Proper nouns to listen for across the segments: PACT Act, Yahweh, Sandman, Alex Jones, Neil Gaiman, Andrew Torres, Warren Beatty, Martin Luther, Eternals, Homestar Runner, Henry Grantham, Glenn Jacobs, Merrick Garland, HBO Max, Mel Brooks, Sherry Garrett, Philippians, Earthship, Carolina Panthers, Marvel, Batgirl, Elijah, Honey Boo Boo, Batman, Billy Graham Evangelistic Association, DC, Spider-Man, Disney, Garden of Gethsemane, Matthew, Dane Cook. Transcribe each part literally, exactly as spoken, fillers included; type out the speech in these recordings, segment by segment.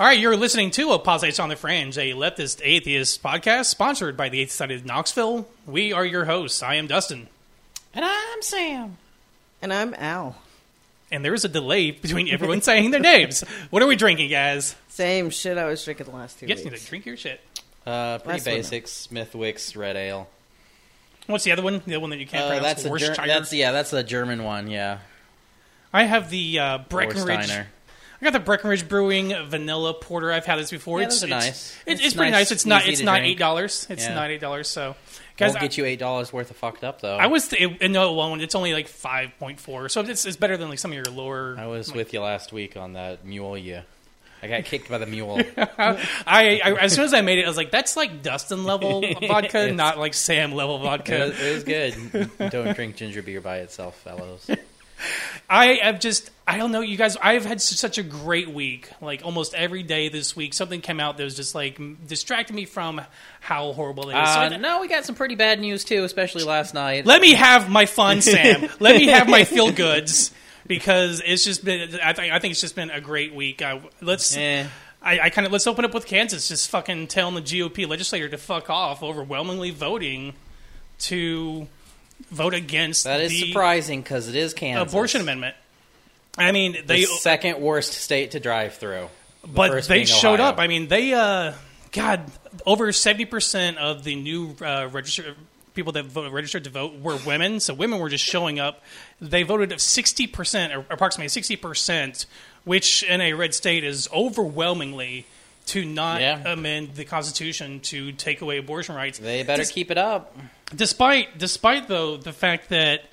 All right, you're listening to Apologists on the Fringe, a leftist atheist podcast sponsored by the Atheist Society of Knoxville. We are your hosts. I am Dustin. And I'm Sam. And I'm Al. And there is a delay between everyone saying their names. What are we drinking, guys? Same shit I was drinking the last two you weeks. You guys need to drink your shit. Uh, pretty last basic Smith Wick's Red Ale. What's the other one? The other one that you can't uh, pronounce? That's Ger- that's, yeah, that's the German one, yeah. I have the uh, Breckenridge... I got the Breckenridge Brewing Vanilla Porter. I've had this before. Yeah, it's it's, nice. it, it's, it's pretty nice. nice. It's not. It's not eight dollars. It's yeah. not eight dollars. So, guys, won't get you eight dollars worth of fucked up though. I was th- it, no one. It's only like five point four. So it's, it's better than like some of your lower. I was like, with you last week on that mule. Yeah, I got kicked by the mule. I, I as soon as I made it, I was like, that's like Dustin level vodka, not like Sam level vodka. It was, it was good. Don't drink ginger beer by itself, fellows. I have just, I don't know, you guys, I've had such a great week, like almost every day this week, something came out that was just like, distracted me from how horrible it is. Uh, so, no, we got some pretty bad news too, especially last night. Let me have my fun, Sam. Let me have my feel goods, because it's just been, I, th- I think it's just been a great week. I, let's... Eh. I, I kind of, let's open up with Kansas, just fucking telling the G O P legislator to fuck off, overwhelmingly voting to... vote against that is the surprising because it is Kansas abortion amendment. I mean, they the second worst state to drive through, the but they showed Ohio. up. I mean, they uh, God, over seventy percent of the new uh, registered people that vote, registered to vote were women. So women were just showing up. They voted sixty percent, approximately sixty percent, which in a red state is overwhelmingly to not yeah. amend the Constitution to take away abortion rights. They better Des- keep it up. Despite, despite though, the fact that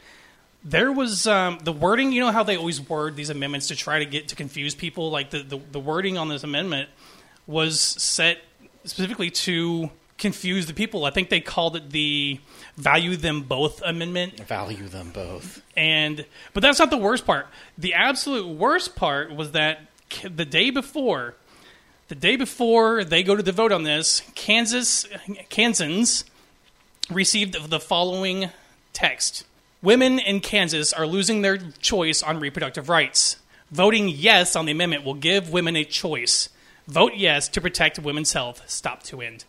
there was um, the wording, you know how they always word these amendments to try to get to confuse people? Like the, the, the wording on this amendment was set specifically to confuse the people. I think they called it the Value Them Both amendment. Value Them Both. And but that's not the worst part. The absolute worst part was that the day before... The day before they go to the vote on this, Kansas Kansans received the following text. Women in Kansas are losing their choice on reproductive rights. Voting yes on the amendment will give women a choice. Vote yes to protect women's health. Stop to end.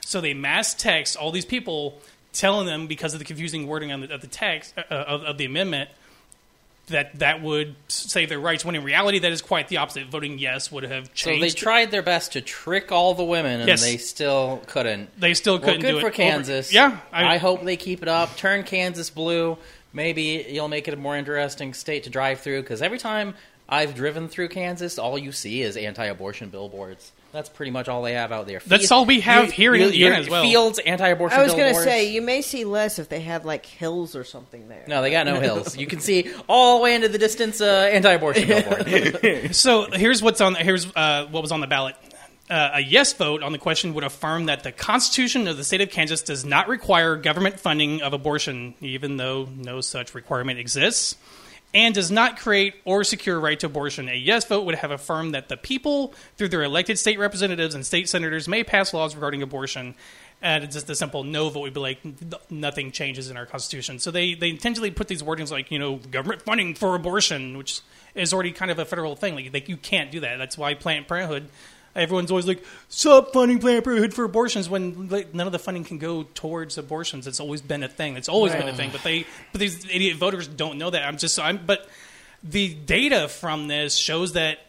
So they mass text all these people telling them because of the confusing wording on the, of the text uh, of, of the amendment that that would save their rights, when in reality that is quite the opposite. Voting yes would have changed. So they tried their best to trick all the women, and yes. they still couldn't. They still couldn't well, do it. Good for Kansas. Over. Yeah. I, I hope they keep it up. Turn Kansas blue. Maybe you'll make it a more interesting state to drive through, because every time I've driven through Kansas, all you see is anti-abortion billboards. That's pretty much all they have out there. Fe- That's all we have you, here in Indiana as well. Fields, anti-abortion billboards. I was going to say, you may see less if they had, like, hills or something there. No, they got no hills. You can see all the way into the distance uh, anti-abortion billboard. So here's what's on. Here's uh, what was on the ballot. Uh, a yes vote on the question would affirm that the Constitution of the state of Kansas does not require government funding of abortion, even though no such requirement exists, and does not create or secure right to abortion. A yes vote would have affirmed that the people, through their elected state representatives and state senators, may pass laws regarding abortion. And it's just a simple no vote would be like, nothing changes in our Constitution. So they, they intentionally put these wordings like, you know, government funding for abortion, which is already kind of a federal thing. Like, like you can't do that. That's why Planned Parenthood, everyone's always like, stop funding Planned Parenthood for abortions, when like, none of the funding can go towards abortions. It's always been a thing. It's always been a thing. But they, but these idiot voters don't know that. I'm just, I'm. But the data from this shows that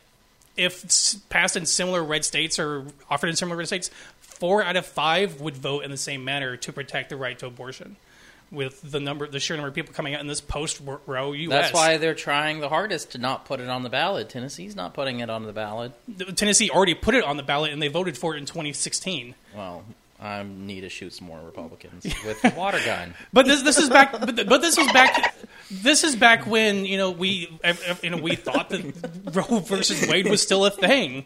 if passed in similar red states or offered in similar red states, four out of five would vote in the same manner to protect the right to abortion. With the number, the sheer number of people coming out in this post-Roe U S. That's why they're trying the hardest to not put it on the ballot. Tennessee's not putting it on the ballot. Tennessee already put it on the ballot, and they voted for it in twenty sixteen. Well, I need to shoot some more Republicans with the water gun. But this, this is back. But, but this was back. This is back when you know we you know we thought that Roe versus Wade was still a thing.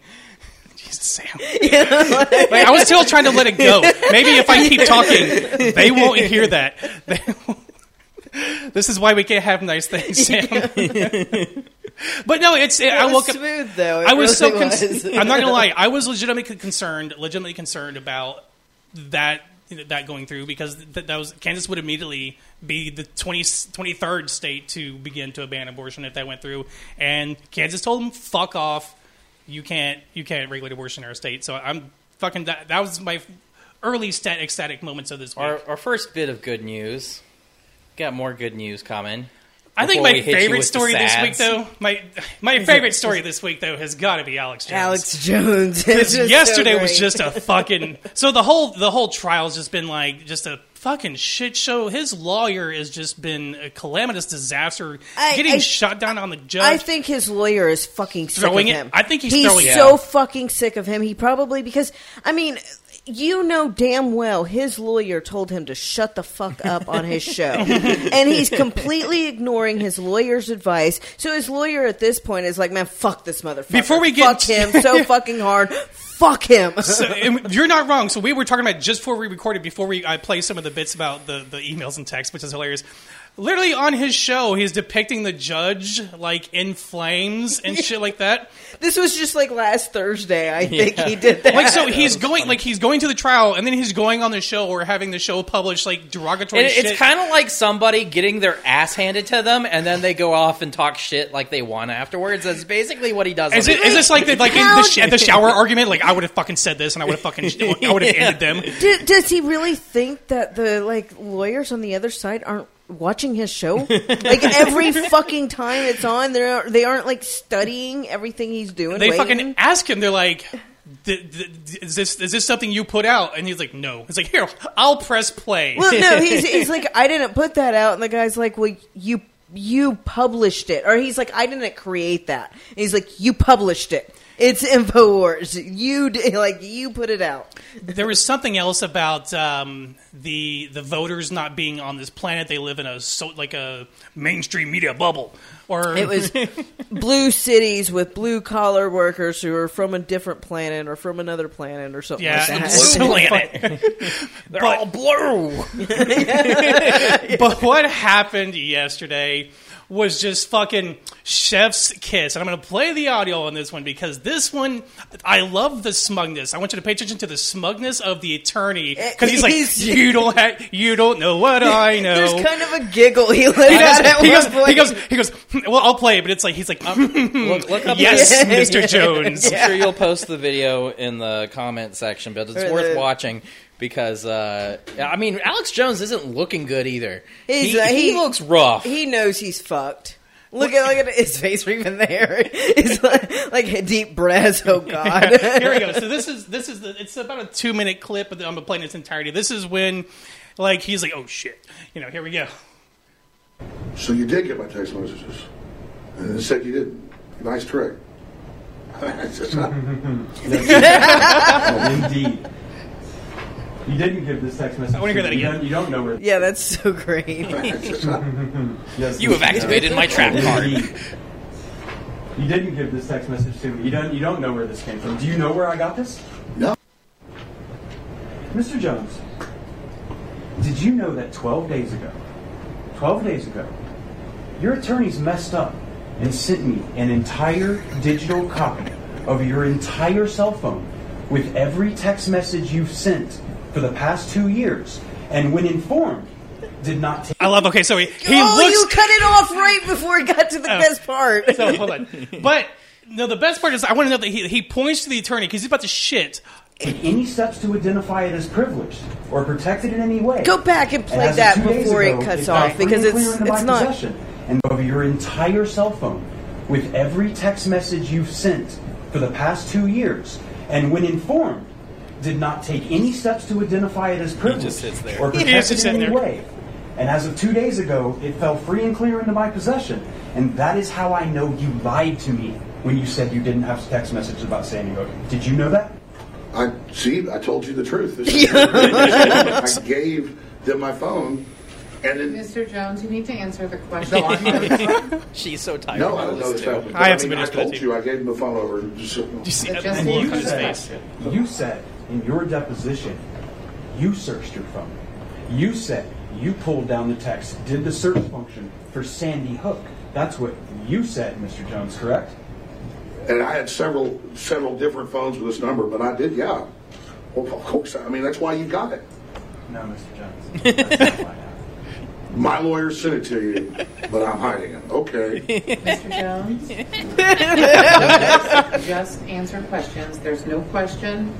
Jesus, Sam. Yeah. Like, I was still trying to let it go. Maybe if I keep talking, they won't hear that. They won't. This is why we can't have nice things, Sam. Yeah. But no, it's. It, it I woke was up, smooth, though. It I was really so. Was. Con- I'm not gonna lie. I was legitimately concerned. Legitimately concerned about that. That going through, because that, that was Kansas would immediately be the twentieth, twenty-third state to begin to ban abortion if that went through. And Kansas told them, "Fuck off." you can't you can't regulate abortion in our state. So I'm fucking that. That was my early stat ecstatic moments of this week. Our, our first bit of good news. Got more good news coming. I think my favorite story this week, though, my my favorite story this week, though, has got to be Alex Jones. Alex Jones. Yesterday was just a fucking... So the whole the whole trial's just been like just a fucking shit show. His lawyer has just been a calamitous disaster. I, getting I, shot down on the judge. I think his lawyer is fucking sick throwing of him. It, I think he's, he's throwing He's so it. fucking sick of him. He probably... Because, I mean... You know damn well his lawyer told him to shut the fuck up on his show. And he's completely ignoring his lawyer's advice. So his lawyer at this point is like, man, fuck this motherfucker. Before we get fuck t- him so fucking hard. Fuck him. So, you're not wrong. So we were talking about just before we recorded, before we I play some of the bits about the, the emails and texts, which is hilarious. Literally on his show, he's depicting the judge, like, in flames and shit like that. This was just, like, last Thursday, I think yeah. he did that. Like, so he's going funny. like he's going to the trial, and then he's going on the show or having the show publish, like, derogatory it, shit. It's kind of like somebody getting their ass handed to them, and then they go off and talk shit like they want afterwards. That's basically what he does. Is, it, is this like, the, like in the, at the shower argument? Like, I would have fucking said this, and I would have fucking I would have yeah. ended them. Do, does he really think that the, like, lawyers on the other side aren't watching his show? Like, every fucking time it's on, they're they aren't like studying everything he's doing. They waiting. fucking ask him. They're like, D- d- d- is this is this something you put out? And he's like, no. He's like, here, I'll press play. Well, no, he's he's like, I didn't put that out. And the guy's like, well, you you published it. Or he's like, I didn't create that. And he's like, you published it. It's InfoWars. You like you put it out. There was something else about um, the the voters not being on this planet. They live in a so, like a mainstream media bubble. Or it was blue cities with blue collar workers who are from a different planet or from another planet or something. Yeah, like that. Blue planet. They're but, all blue. But what happened yesterday was just fucking chef's kiss. And I'm going to play the audio on this one because this one, I love the smugness. I want you to pay attention to the smugness of the attorney because he's like, he's, you don't ha- you don't know what I know. There's kind of a giggle he let he out at one point. He goes, he goes, well, I'll play it, but it's like, he's like, um, look, look up yes, yeah, Mister Yeah, Jones. Yeah. I'm sure you'll post the video in the comment section, but it's or worth the- watching. Because, uh, I mean, Alex Jones isn't looking good either. He, uh, he, he looks rough. He knows he's fucked. Look at look at his face even there. It's like, like a deep breath. Oh, God. Yeah. Here we go. So this is, this is the, it's about a two-minute clip, but I'm playing its entirety. This is when, like, he's like, oh, shit. You know, here we go. So you did get my text messages. And it said you didn't. Nice trick. Indeed. You didn't give this text message. I want to hear that again. You don't know where. Yeah, that's so great. Yes, you have activated my trap card. You didn't give this text message to me. You don't. You don't know where this came from. Do you know where I got this? No. Mister Jones, did you know that twelve days ago, twelve days ago, your attorneys messed up and sent me an entire digital copy of your entire cell phone with every text message you've sent for the past two years, and when informed, did not take... I love... Okay, so he, he oh, looks... you cut it off right before it got to the oh. best part. So, hold on. But, no, the best part is, I want to know that he, he points to the attorney, because he's about to shit. Any steps to identify it as privileged, or protect it in any way... Go back and play and that before ago, it cuts it off, because it's, it's not... Possession. ...and over your entire cell phone, with every text message you've sent for the past two years, and when informed, did not take any steps to identify it as privileged or protect it in any way. And as of two days ago, it fell free and clear into my possession. And that is how I know you lied to me when you said you didn't have text messages about Sandy Hook. Did you know that? I see. I told you the truth. This is I gave them my phone. And then, Mister Jones, you need to answer the question. No, I She's so tired. No, I don't know this happened. I, I, mean, I told you I gave him the phone over. And just, you see that? And you, said, you said in your deposition, you searched your phone. You said you pulled down the text, did the search function for Sandy Hook. That's what you said, Mister Jones, correct? And I had several several different phones with this number, but I did, yeah. Well, of course, I mean, that's why you got it. No, Mister Jones. That's not why. My lawyer sent it to you, but I'm hiding it. Okay. Mister Jones? just, just answer questions. There's no question.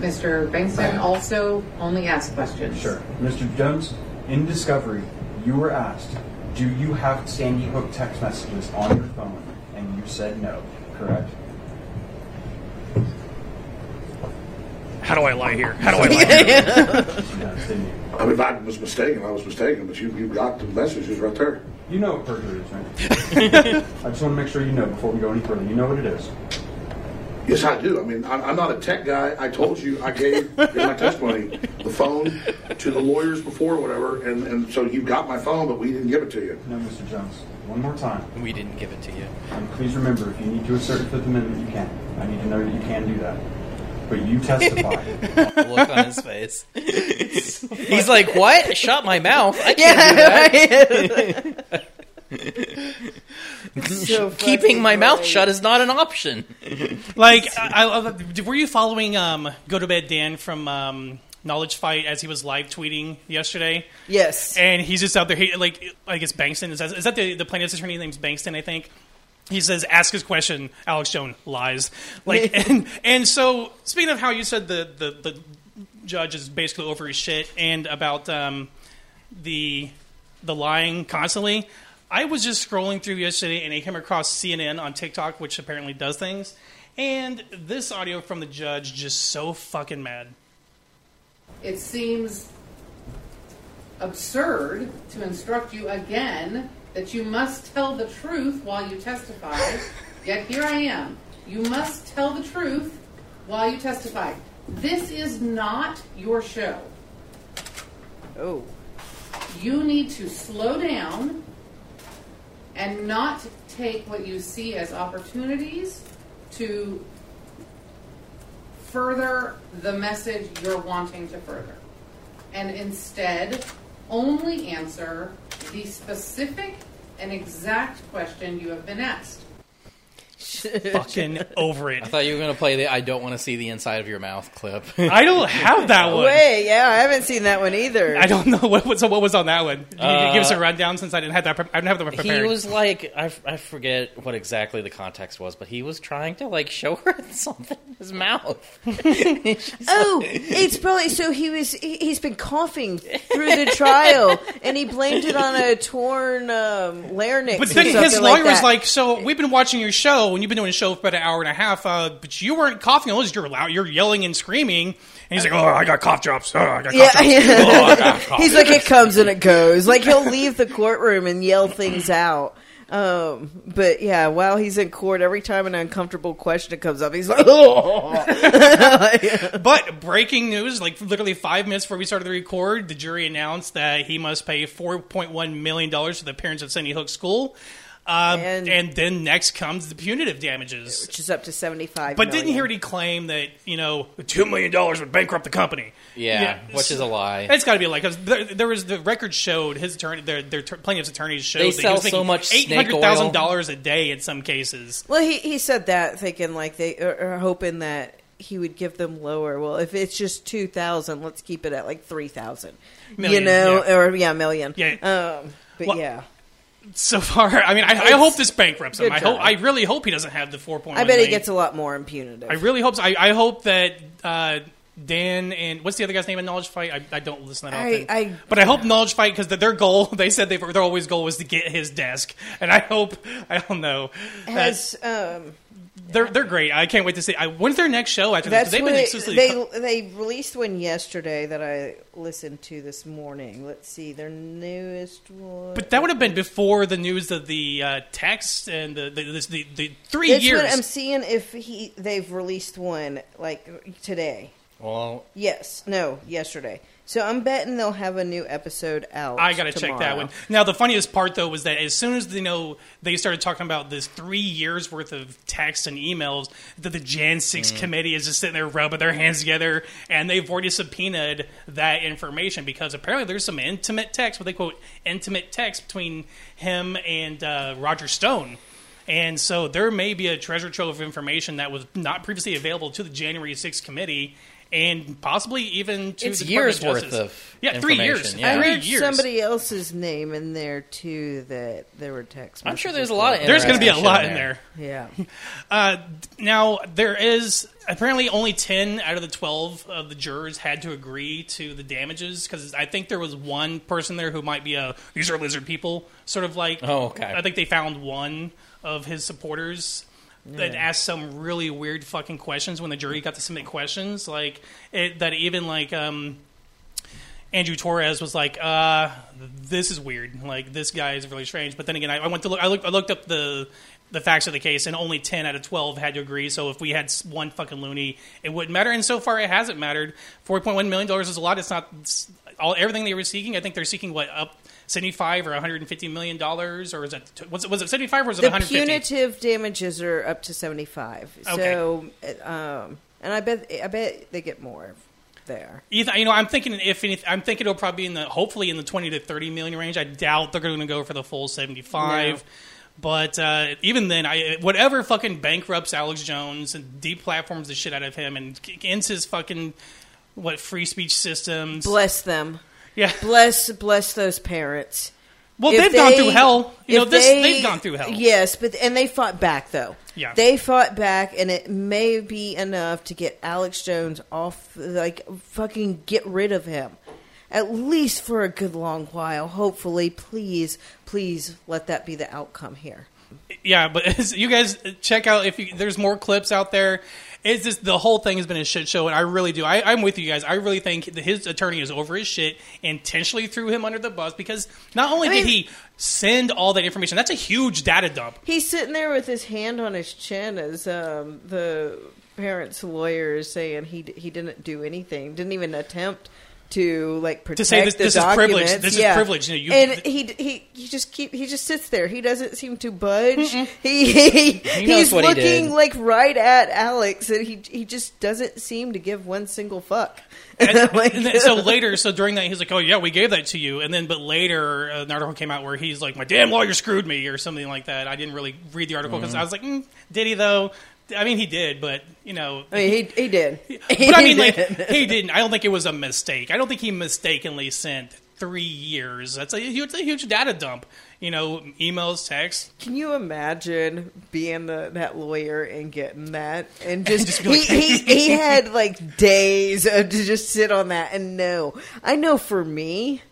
Mister Bankston also only asks questions. Sure. Mister Jones, in Discovery, you were asked, do you have Sandy Hook text messages on your phone? And you said no, correct? How do I lie here? How do I lie here? I mean, I was mistaken. I was mistaken, but you, you got the messages right there. You know what perjury is, right? I just want to make sure you know before we go any further. You know what it is. Yes, I do. I mean, I'm, I'm not a tech guy. I told you I gave my testimony, the phone, to the lawyers before or whatever, and, and so you got my phone, but we didn't give it to you. No, Mister Jones. One more time. We didn't give it to you. And please remember, if you need to assert the Fifth Amendment, you can. I need to know that you can do that. But you testified. Look on his face. He's like, what? I shot my mouth. I can't do that. So keeping my mouth shut is not an option. Like, I, I, were you following um, Go to Bed Dan from um, Knowledge Fight as he was live tweeting yesterday? Yes. And he's just out there, he, like, I guess Bankston, is that, is that the, the plaintiff's attorney name's Bankston, I think? He says, ask his question, Alex Jones lies. Like, and, and so, speaking of how you said the, the, the judge is basically over his shit and about um, the the lying constantly, I was just scrolling through yesterday and I came across C N N on TikTok, which apparently does things. And this audio from the judge, just so fucking mad. It seems absurd to instruct you again that you must tell the truth while you testify, yet here I am. You must tell the truth while you testify. This is not your show. Oh. You need to slow down and not take what you see as opportunities to further the message you're wanting to further. And instead, only answer the specific and exact question you have been asked. Fucking over it. I thought you were going to play the I don't want to see the inside of your mouth clip. I don't have that one. Wait, yeah, I haven't seen that one either. I don't know. What, so what was on that one? Can you uh, give us a rundown since I didn't have that pre- I didn't have that prepared? He was like, I, I forget what exactly the context was, but he was trying to like show her something in his mouth. Oh, it's probably, so he was, he, he's been coughing through the trial and he blamed it on a torn um, larynx. But then his lawyer like was like, so we've been watching your show and you've been doing a show for about an hour and a half, uh, but you weren't coughing. You're loud. You're yelling and screaming. And he's like, oh, I got cough drops. Oh, I got cough yeah, drops. Yeah. Oh, I got cough. He's like, it comes and it goes. Like, he'll leave the courtroom and yell things out. Um, but, yeah, while he's in court, every time an uncomfortable question comes up, he's like, oh. But breaking news, like literally five minutes before we started the record, the jury announced that he must pay four point one million dollars for the parents of Sandy Hook School. Um, and, and then next comes the punitive damages, which is up to seventy-five. But million. Didn't hear any claim that you know two million dollars would bankrupt the company. Yeah, yeah. Which is a lie. It's got to be a lie because there, there was the record showed his attorney, their, their plaintiff's attorneys showed they that sell he was so much eight hundred thousand dollars a day in some cases. Well, he he said that thinking like they are hoping that he would give them lower. Well, if it's just two thousand, let's keep it at like three thousand. You know, yeah. or yeah, million. Yeah, um, but well, yeah. So far, I mean, I, I hope this bankrupts him. I hope, I really hope he doesn't have the four point one. I bet million. He gets a lot more impunitive. I really hope so. I, I hope that uh, Dan and what's the other guy's name in Knowledge Fight? I, I don't listen that often. I, I, but I hope Knowledge Fight, because the, their goal, they said they, their always goal was to get his desk. And I hope, I don't know. Has, um, they're, they're great. I can't wait to see. I, when's their next show after this? They've been exclusively they, co- they released one yesterday that I listened to this morning. Let's see. Their newest one. But that would have been before the news of the uh, text and the the, the, the, the three That's years. What I'm seeing if he they've released one, like, today. Well. Yes. No, yesterday. So I'm betting they'll have a new episode out I got to check that one. Now, the funniest part, though, was that as soon as you know, they started talking about this three years' worth of texts and emails, that the Jan six mm. committee is just sitting there rubbing their hands together, and they've already subpoenaed that information because apparently there's some intimate text, what they quote, intimate text between him and uh, Roger Stone. And so there may be a treasure trove of information that was not previously available to the January sixth committee. and possibly even to it's the years worth of, of yeah, three years. Yeah. I read years. Somebody else's name in there too that there were text messages. I'm sure there's a lot of there's going to be a lot in there. In there. Yeah. Uh, now there is apparently only ten out of the twelve of the jurors had to agree to the damages, because I think there was one person there who might be a these are lizard people sort of like. Oh, okay. I think they found one of his supporters. Yeah. That asked some really weird fucking questions when the jury got to submit questions. Like, it, that even, like, um, Andrew Torres was like, uh, this is weird. Like, this guy is really strange. But then again, I, I went to look, I looked, I looked up the, the facts of the case, and only ten out of twelve had to agree. So if we had one fucking loony, it wouldn't matter. And so far, it hasn't mattered. four point one million dollars is a lot. It's not it's all, everything they were seeking. I think they're seeking, what, up seventy-five or one hundred fifty million dollars, or is that, was it, was it seventy-five or was it the one hundred fifty? The punitive damages are up to seventy-five. Okay. So, um, and I bet, I bet they get more there. Either, you know, I'm thinking if anything, I'm thinking it'll probably be in the, hopefully in the twenty to thirty million range. I doubt they're going to go for the full seventy-five. No. But uh, even then, I whatever fucking bankrupts Alex Jones and deplatforms the shit out of him and ends his fucking, what, free speech systems. Bless them. Yeah. Bless bless those parents. Well, if they've they, gone through hell. You know, this, they, they've gone through hell. Yes, but and they fought back, though. Yeah. They fought back, and it may be enough to get Alex Jones off, like, fucking get rid of him. At least for a good long while, hopefully. Please, please let that be the outcome here. Yeah, but you guys check out if you, there's more clips out there. It's just the whole thing has been a shit show, and I really do. I, I'm with you guys. I really think that his attorney is over his shit, intentionally threw him under the bus, because not only I mean, did he send all that information, that's a huge data dump. He's sitting there with his hand on his chin as um, the parents' lawyer is saying he he didn't do anything, didn't even attempt to like protect to say this, the this documents. Is privilege. This yeah. is privilege. You know, you, and he he he just keep he just sits there. He doesn't seem to budge. Mm-mm. He, he, he he's looking he like right at Alex, and he he just doesn't seem to give one single fuck. And, like, and then, so later, so during that, he's like, "Oh yeah, we gave that to you." And then, but later, uh, an article came out where he's like, "My damn lawyer screwed me," or something like that. I didn't really read the article because mm-hmm. I was like, mm, "Did he though?" I mean, he did, but, you know... I mean, he, he did. He, but, I mean, like, he didn't. I don't think it was a mistake. I don't think he mistakenly sent three years. That's a huge, a huge data dump. You know, emails, texts. Can you imagine being the, that lawyer and getting that? And just... just he, he, he had, like, days to just sit on that and know. I know for me...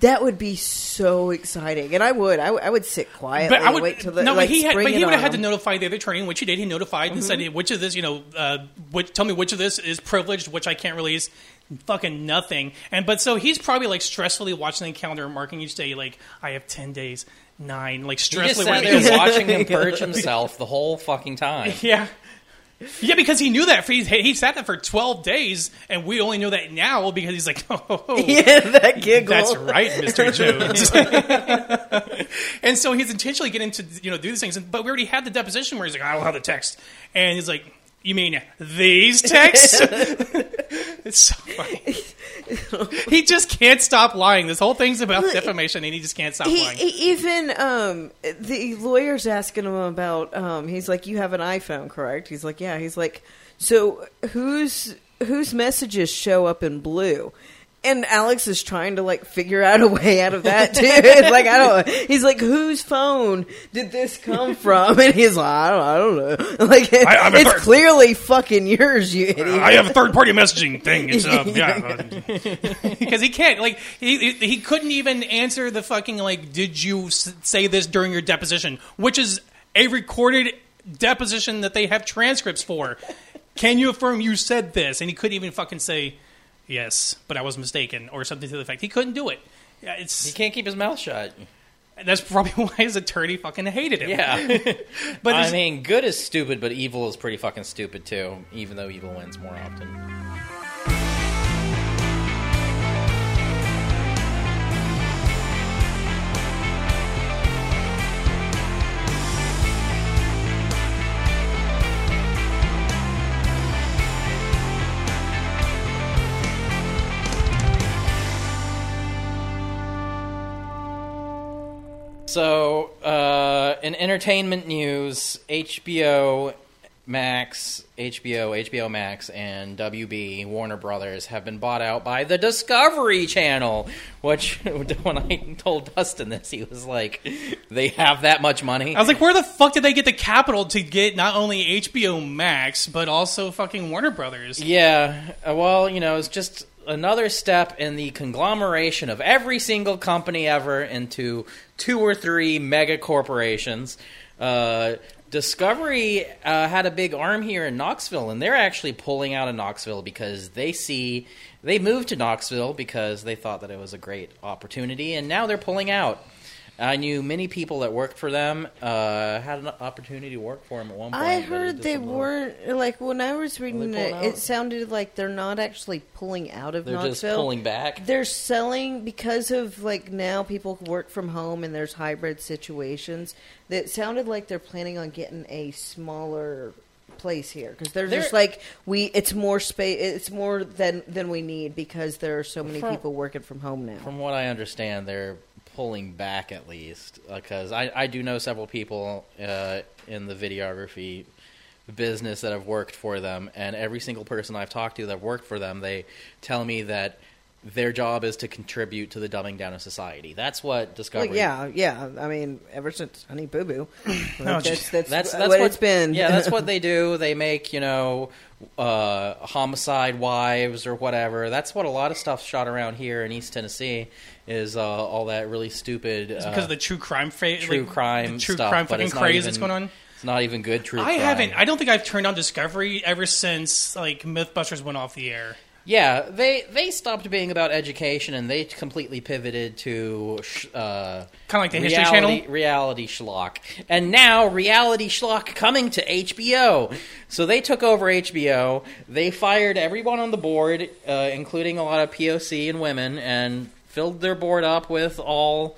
That would be so exciting, and I would. I, w- I would sit quietly but I would, and wait till the no, like, he had, spring but he would have had to notify the other attorney, which he did. He notified mm-hmm. and said, which of this, you know, uh, which, tell me which of this is privileged, which I can't release. Fucking nothing. And but so he's probably, like, stressfully watching the calendar and marking each day, like, I have ten days, nine. Like, stressfully he just sat there watching him purge himself the whole fucking time. Yeah. Yeah, because he knew that. For, he, he sat there for twelve days, and we only know that now because he's like, oh. Yeah, that giggle. That's right, Mister Jones. And so he's intentionally getting to, you know, do these things. But we already had the deposition where he's like, I don't have the text. And he's like, you mean these texts? It's so funny. He just can't stop lying. This whole thing's about Look, defamation, and he just can't stop he, lying. Even um, the lawyer's asking him about, um, he's like, you have an iPhone, correct? He's like, yeah. He's like, so whose whose messages show up in blue? And Alex is trying to, like, figure out a way out of that, too. It's like, I don't He's like, whose phone did this come from? And he's like, I don't, I don't know. Like, it, I, it's third, clearly fucking yours, you idiot. I have a third-party messaging thing. It's, uh, yeah. Because he can't, like, he he couldn't even answer the fucking, like, did you say this during your deposition? Which is a recorded deposition that they have transcripts for. Can you affirm you said this? And he couldn't even fucking say... Yes, but I was mistaken, or something to the effect. He couldn't do it. Yeah, it's he can't keep his mouth shut. That's probably why his attorney fucking hated him. Yeah, but I mean, good is stupid, but evil is pretty fucking stupid too. Even though evil wins more often. So, uh, in entertainment news, H B O Max, H B O, H B O Max, and W B, Warner Brothers, have been bought out by the Discovery Channel, which, when I told Dustin this, he was like, they have that much money? I was like, where the fuck did they get the capital to get not only H B O Max, but also fucking Warner Brothers? Yeah, well, you know, it's just another step in the conglomeration of every single company ever into two or three mega corporations. Uh... Discovery uh, had a big arm here in Knoxville, and they're actually pulling out of Knoxville because they see they moved to Knoxville because they thought that it was a great opportunity, and now they're pulling out. I knew many people that worked for them, uh, had an opportunity to work for them at one point. I heard they little, weren't, like, when I was reading it, out? It sounded like they're not actually pulling out of they're Knoxville. They're just pulling back. They're selling, because of, like, now people work from home and there's hybrid situations, that sounded like they're planning on getting a smaller place here, because they're, they're just like, we it's more space it's more than than we need because there are so many from, people working from home now. From what I understand, they're pulling back, at least, because uh, I, I do know several people uh, in the videography business that have worked for them, and every single person I've talked to that worked for them, they tell me that their job is to contribute to the dumbing down of society. That's what Discovery... Well, yeah, yeah. I mean, ever since Honey Boo Boo, like, no, that's, that's, that's, that's what, what it's been. Yeah, that's what they do. They make, you know, uh, homicide wives or whatever. That's what a lot of stuff shot around here in East Tennessee. Is uh, all that really stupid... It's because uh, of the true crime... Fa- true like, crime true stuff. True crime fucking craze even, that's going on. It's not even good true I crime. I haven't... I don't think I've turned on Discovery ever since, like, Mythbusters went off the air. Yeah, they, they stopped being about education, and they completely pivoted to... Sh- uh, kind of like the reality, History Channel? Reality schlock. And now, reality schlock coming to H B O. So they took over H B O. They fired everyone on the board, uh, including a lot of P O C and women, and... filled their board up with all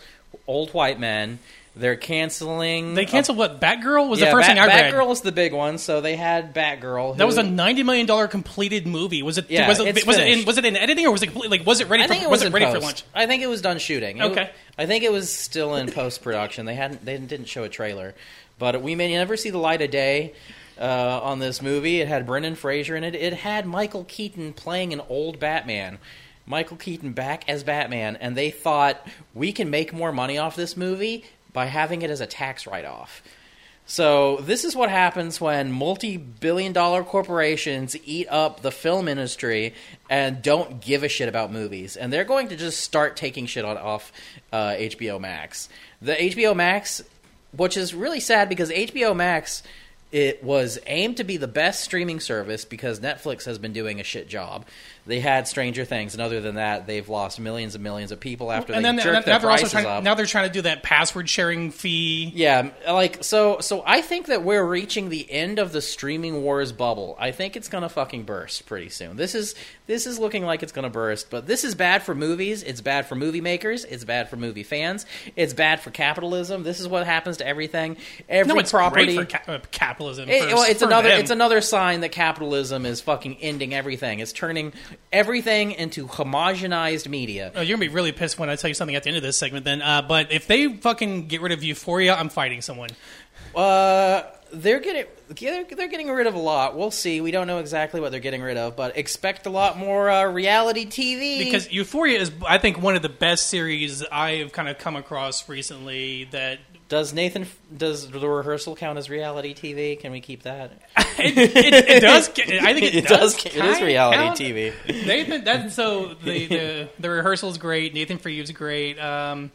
old white men. They're canceling... They canceled a, what? Batgirl was yeah, the first Bat, thing I read. Batgirl was the big one, so they had Batgirl. Who, that was a ninety million dollars completed movie. Was it yeah, was it, was it, in, was it in editing, or was it completely, like, was it ready, for, it was was it ready for lunch? I think it was done shooting. Okay. It, I think it was still in post-production. They hadn't they didn't show a trailer. But we may never see the light of day uh, on this movie. It had Brendan Fraser in it. It had Michael Keaton playing an old Batman. Michael Keaton back as Batman, and they thought, we can make more money off this movie by having it as a tax write-off. So this is what happens when multi-billion dollar corporations eat up the film industry and don't give a shit about movies. And they're going to just start taking shit on, off uh, H B O Max. The H B O Max, which is really sad because H B O Max... It was aimed to be the best streaming service because Netflix has been doing a shit job. They had Stranger Things, and other than that, they've lost millions and millions of people after and they then, jerked and their they're prices trying, up. Now they're trying to do that password sharing fee. Yeah, like so. So I think that we're reaching the end of the streaming wars bubble. I think it's gonna fucking burst pretty soon. This is this is looking like it's gonna burst, but this is bad for movies. It's bad for movie makers. It's bad for movie fans. It's bad for capitalism. This is what happens to everything. Every no, it's property. Great for ca- uh, capital. It, well, it's another them. It's another sign that capitalism is fucking ending everything. It's turning everything into homogenized media. Oh, you're gonna be really pissed when I tell you something at the end of this segment. Then, uh, but if they fucking get rid of Euphoria, I'm fighting someone. Uh, they're getting they're, they're getting rid of a lot. We'll see. We don't know exactly what they're getting rid of, but expect a lot more uh, reality T V. Because Euphoria is, I think, one of the best series I have kind of come across recently. That. Does Nathan, does The Rehearsal count as reality T V? Can we keep that? it, it, it does. I think it, it does. does it is reality count. T V. Nathan, that's, so the, the the Rehearsal is great. Nathan for You is great. Um,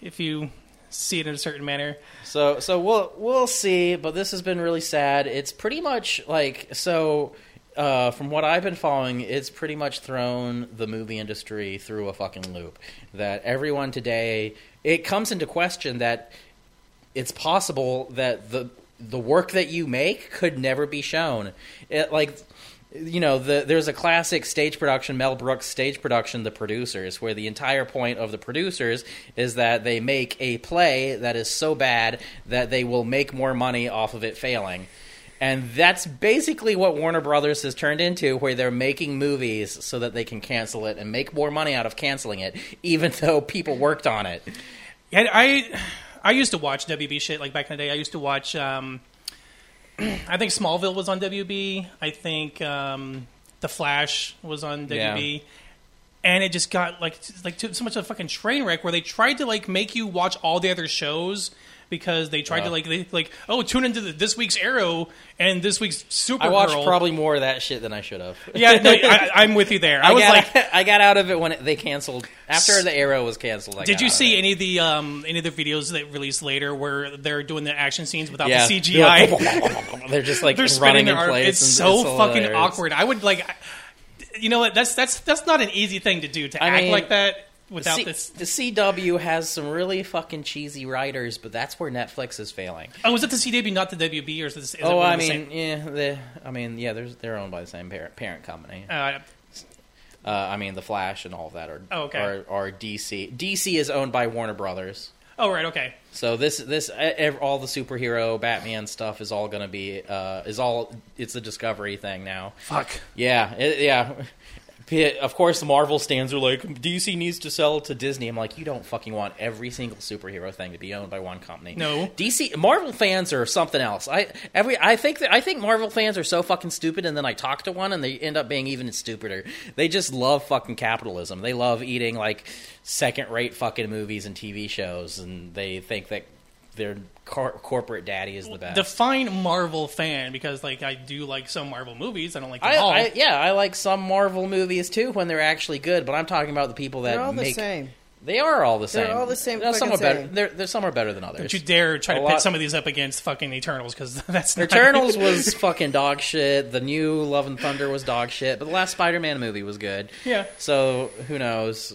if you see it in a certain manner. So so we'll we'll see. But this has been really sad. It's pretty much like so. Uh, from what I've been following, it's pretty much thrown the movie industry through a fucking loop. That everyone today, it comes into question that. It's possible that the the work that you make could never be shown. It, like, you know, the, there's a classic stage production, Mel Brooks' stage production, The Producers, where the entire point of The Producers is that they make a play that is so bad that they will make more money off of it failing. And that's basically what Warner Brothers has turned into, where they're making movies so that they can cancel it and make more money out of canceling it, even though people worked on it. And I... I used to watch W B shit, like, back in the day. I used to watch um, I think Smallville was on W B. I think um, The Flash was on W B. Yeah. And it just got like like too, so much of a fucking train wreck where they tried to like make you watch all the other shows because they tried uh, to like they, like oh tune into the, this week's Arrow and this week's Supergirl. I watched probably more of that shit than I should have. Yeah, no, I, I'm with you there. I, I was got, like, I got out of it when it, they canceled after the Arrow was canceled. I did you see any of the um, any of the videos that released later where they're doing the action scenes without yeah. the C G I? They're, like, they're just like they're running in place. It's so, it's so fucking hilarious. Awkward. I would like. I, You know what? That's that's that's not an easy thing to do to I act mean, like that without the C- this. The C W has some really fucking cheesy writers, but that's where Netflix is failing. Oh, is it the C W, not the W B, or is it? Is oh, it I mean, same? yeah, the, I mean, yeah, they're they're owned by the same parent, parent company. Uh, uh, I mean, The Flash and all of that are oh, okay. are, are D C. D C is owned by Warner Brothers. Oh, right, okay. So this this all the superhero Batman stuff is all going to be uh, is all it's a Discovery thing now. Fuck. Yeah, it, yeah. Of course, the Marvel stands are like D C needs to sell to Disney. I'm like, you don't fucking want every single superhero thing to be owned by one company. No, D C Marvel fans are something else. I every I think that, I think Marvel fans are so fucking stupid, and then I talk to one, and they end up being even stupider. They just love fucking capitalism. They love eating like second rate fucking movies and T V shows, and they think that their cor- corporate daddy is the best. Define Marvel fan, because like I do like some Marvel movies. I don't like them I, all. I, yeah, I like some Marvel movies too when they're actually good. But I'm talking about the people that they're all make. The same. They are all the same. They're all the same. No, some are better. They're, they're some are better than others. Don't you dare try a to lot... pit some of these up against fucking Eternals because that's not... Eternals was fucking dog shit. The new Love and Thunder was dog shit. But the last Spider-Man movie was good. Yeah. So who knows.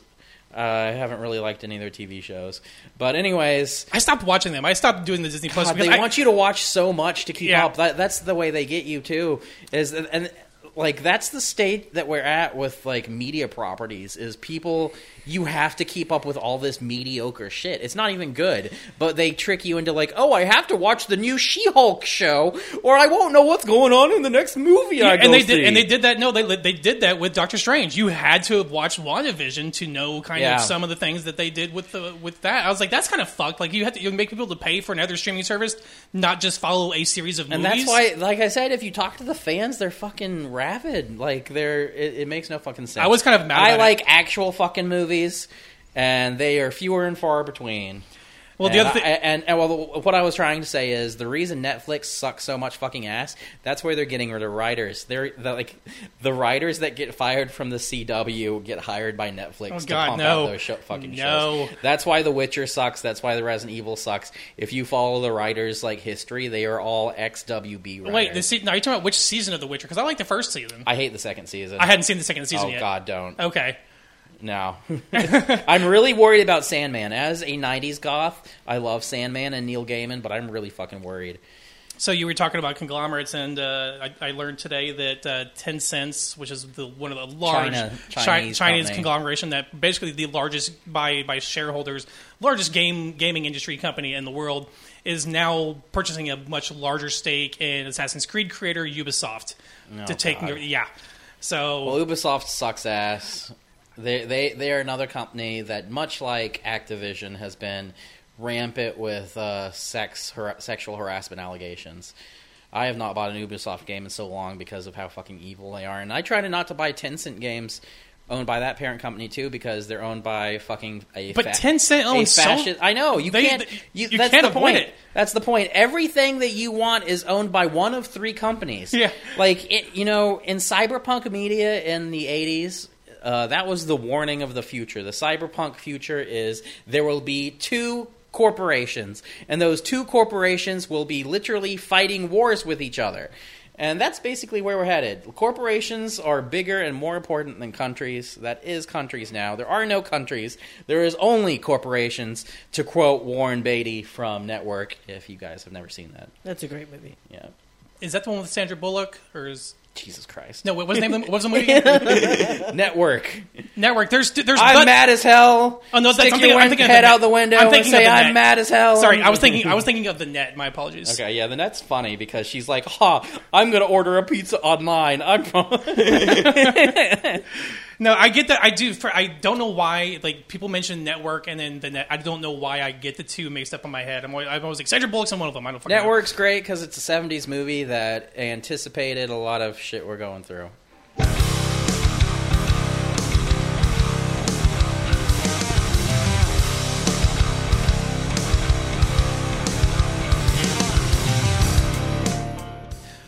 Uh, I haven't really liked any of their T V shows. But anyways... I stopped watching them. I stopped doing the Disney Plus. God, they I, want you to watch so much to keep yeah. up. That, that's the way they get you, too. Is and like that's the state that we're at with like media properties, is people... You have to keep up with all this mediocre shit. It's not even good. But they trick you into like, oh, I have to watch the new She-Hulk show or I won't know what's going on in the next movie yeah, I go and they see. Did, and they did that. No, they they did that with Doctor Strange. You had to have watched WandaVision to know kind yeah. of some of the things that they did with the with that. I was like, that's kind of fucked. Like you have to you make people to pay for another streaming service, not just follow a series of movies. And that's why, like I said, if you talk to the fans, they're fucking rabid. Like they're it, it makes no fucking sense. I was kind of mad. I about like it. Actual fucking movies. And they are fewer and far between. Well, the and other thing, and, and well, what I was trying to say is the reason Netflix sucks so much fucking ass. That's where they're getting rid of writers. They're, they're like the writers that get fired from the C W get hired by Netflix oh, to God, pump no. out those sh- fucking no. shows. That's why The Witcher sucks. That's why the Resident Evil sucks. If you follow the writers like history, they are all ex-W B writers. Wait, the se- now you're talking about which season of The Witcher? Because I like the first season. I hate the second season. I hadn't seen the second season. Oh, yet. Oh God, don't. Okay. No. I'm really worried about Sandman. As a nineties goth, I love Sandman and Neil Gaiman, but I'm really fucking worried. So you were talking about conglomerates, and uh, I, I learned today that uh, Tencent, which is the, one of the large China, Chinese, Chi- Chinese conglomeration, that basically the largest by by shareholders, largest game gaming industry company in the world, is now purchasing a much larger stake in Assassin's Creed creator Ubisoft oh, to take. God. Yeah. So well, Ubisoft sucks ass. They they they are another company that, much like Activision, has been rampant with uh, sex har- sexual harassment allegations. I have not bought an Ubisoft game in so long because of how fucking evil they are, and I try to not to buy Tencent games owned by that parent company too because they're owned by fucking a but fa- Tencent owns fascist. So I know you they, can't. You, you that's can't the avoid point. It. That's the point. Everything that you want is owned by one of three companies. Yeah, like it, you know, in cyberpunk media in the eighties. Uh, that was the warning of the future. The cyberpunk future is there will be two corporations, and those two corporations will be literally fighting wars with each other. And that's basically where we're headed. Corporations are bigger and more important than countries. That is countries now. There are no countries. There is only corporations, to quote Warren Beatty from Network, if you guys have never seen that. That's a great movie. Yeah. Is that the one with Sandra Bullock, or is... Jesus Christ! No, what was the name? What was the movie? Network. Network. There's, there's. I'm but, mad as hell. Oh no, that's something. I'm thinking head out the window. I'm thinking and say of the I'm net. Mad as hell. Sorry, I was thinking. I was thinking of The Net. My apologies. Okay, yeah, The Net's funny because she's like, "Ha! I'm gonna order a pizza online." I'm. No, I get that. I do. For, I don't know why. Like, people mention Network and then The Net. I don't know why I get the two mixed up in my head. I'm always, I'm always like, Sandra Bullock's on one of them. I don't fucking know. Network's great because it's a seventies movie that anticipated a lot of shit we're going through.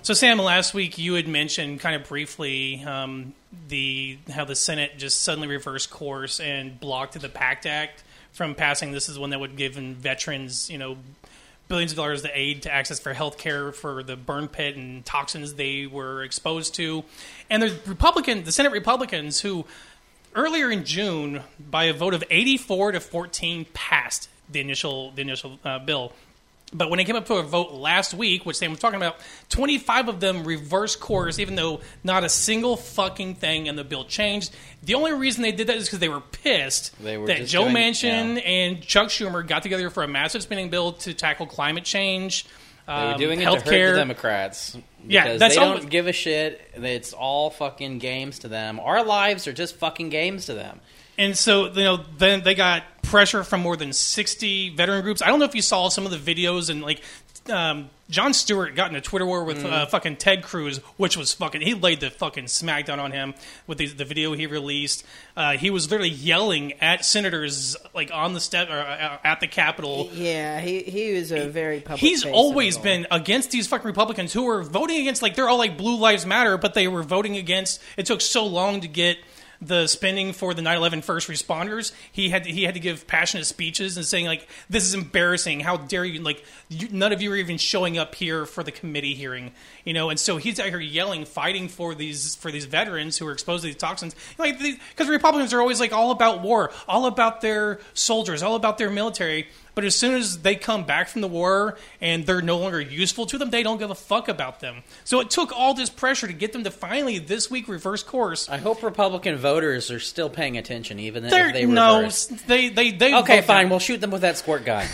So, Sam, last week you had mentioned kind of briefly um, the how the Senate just suddenly reversed course and blocked the PACT Act from passing. This is one that would give veterans, you know, billions of dollars of aid to access for health care for the burn pit and toxins they were exposed to. And there's Republican, the Senate Republicans who earlier in June, by a vote of eighty-four to fourteen, passed the initial, the initial uh, bill. But when it came up for a vote last week, which Sam was talking about, twenty-five of them reversed course, even though not a single fucking thing in the bill changed. The only reason they did that is because they were pissed they were that Joe doing, Manchin yeah. and Chuck Schumer got together for a massive spending bill to tackle climate change, um, They were doing it healthcare. To hurt the Democrats. Yeah, that's they all, don't give a shit. It's all fucking games to them. Our lives are just fucking games to them. And so, you know, then they got pressure from more than sixty veteran groups. I don't know if you saw some of the videos, and like um, Jon Stewart got in a Twitter war with mm. uh, fucking Ted Cruz, which was fucking, he laid the fucking smackdown on him with the, the video he released. Uh, he was literally yelling at senators like on the step or uh, at the Capitol. Yeah, he he was a very public. He's always been against these fucking Republicans who were voting against, like they're all like Blue Lives Matter, but they were voting against. It took so long to get the spending for the nine eleven first responders. He had to, he had to give passionate speeches and saying, like, this is embarrassing. How dare you? Like, you, none of you are even showing up here for the committee hearing, you know? And so he's out here yelling, fighting for these for these veterans who are exposed to these toxins. Like, because Republicans are always, like, all about war, all about their soldiers, all about their military. But as soon as they come back from the war and they're no longer useful to them, they don't give a fuck about them. So it took all this pressure to get them to finally, this week, reverse course. I hope Republican voters are still paying attention, even they're, if they reverse. No, they, they, they okay, fine, them. We'll shoot them with that squirt gun.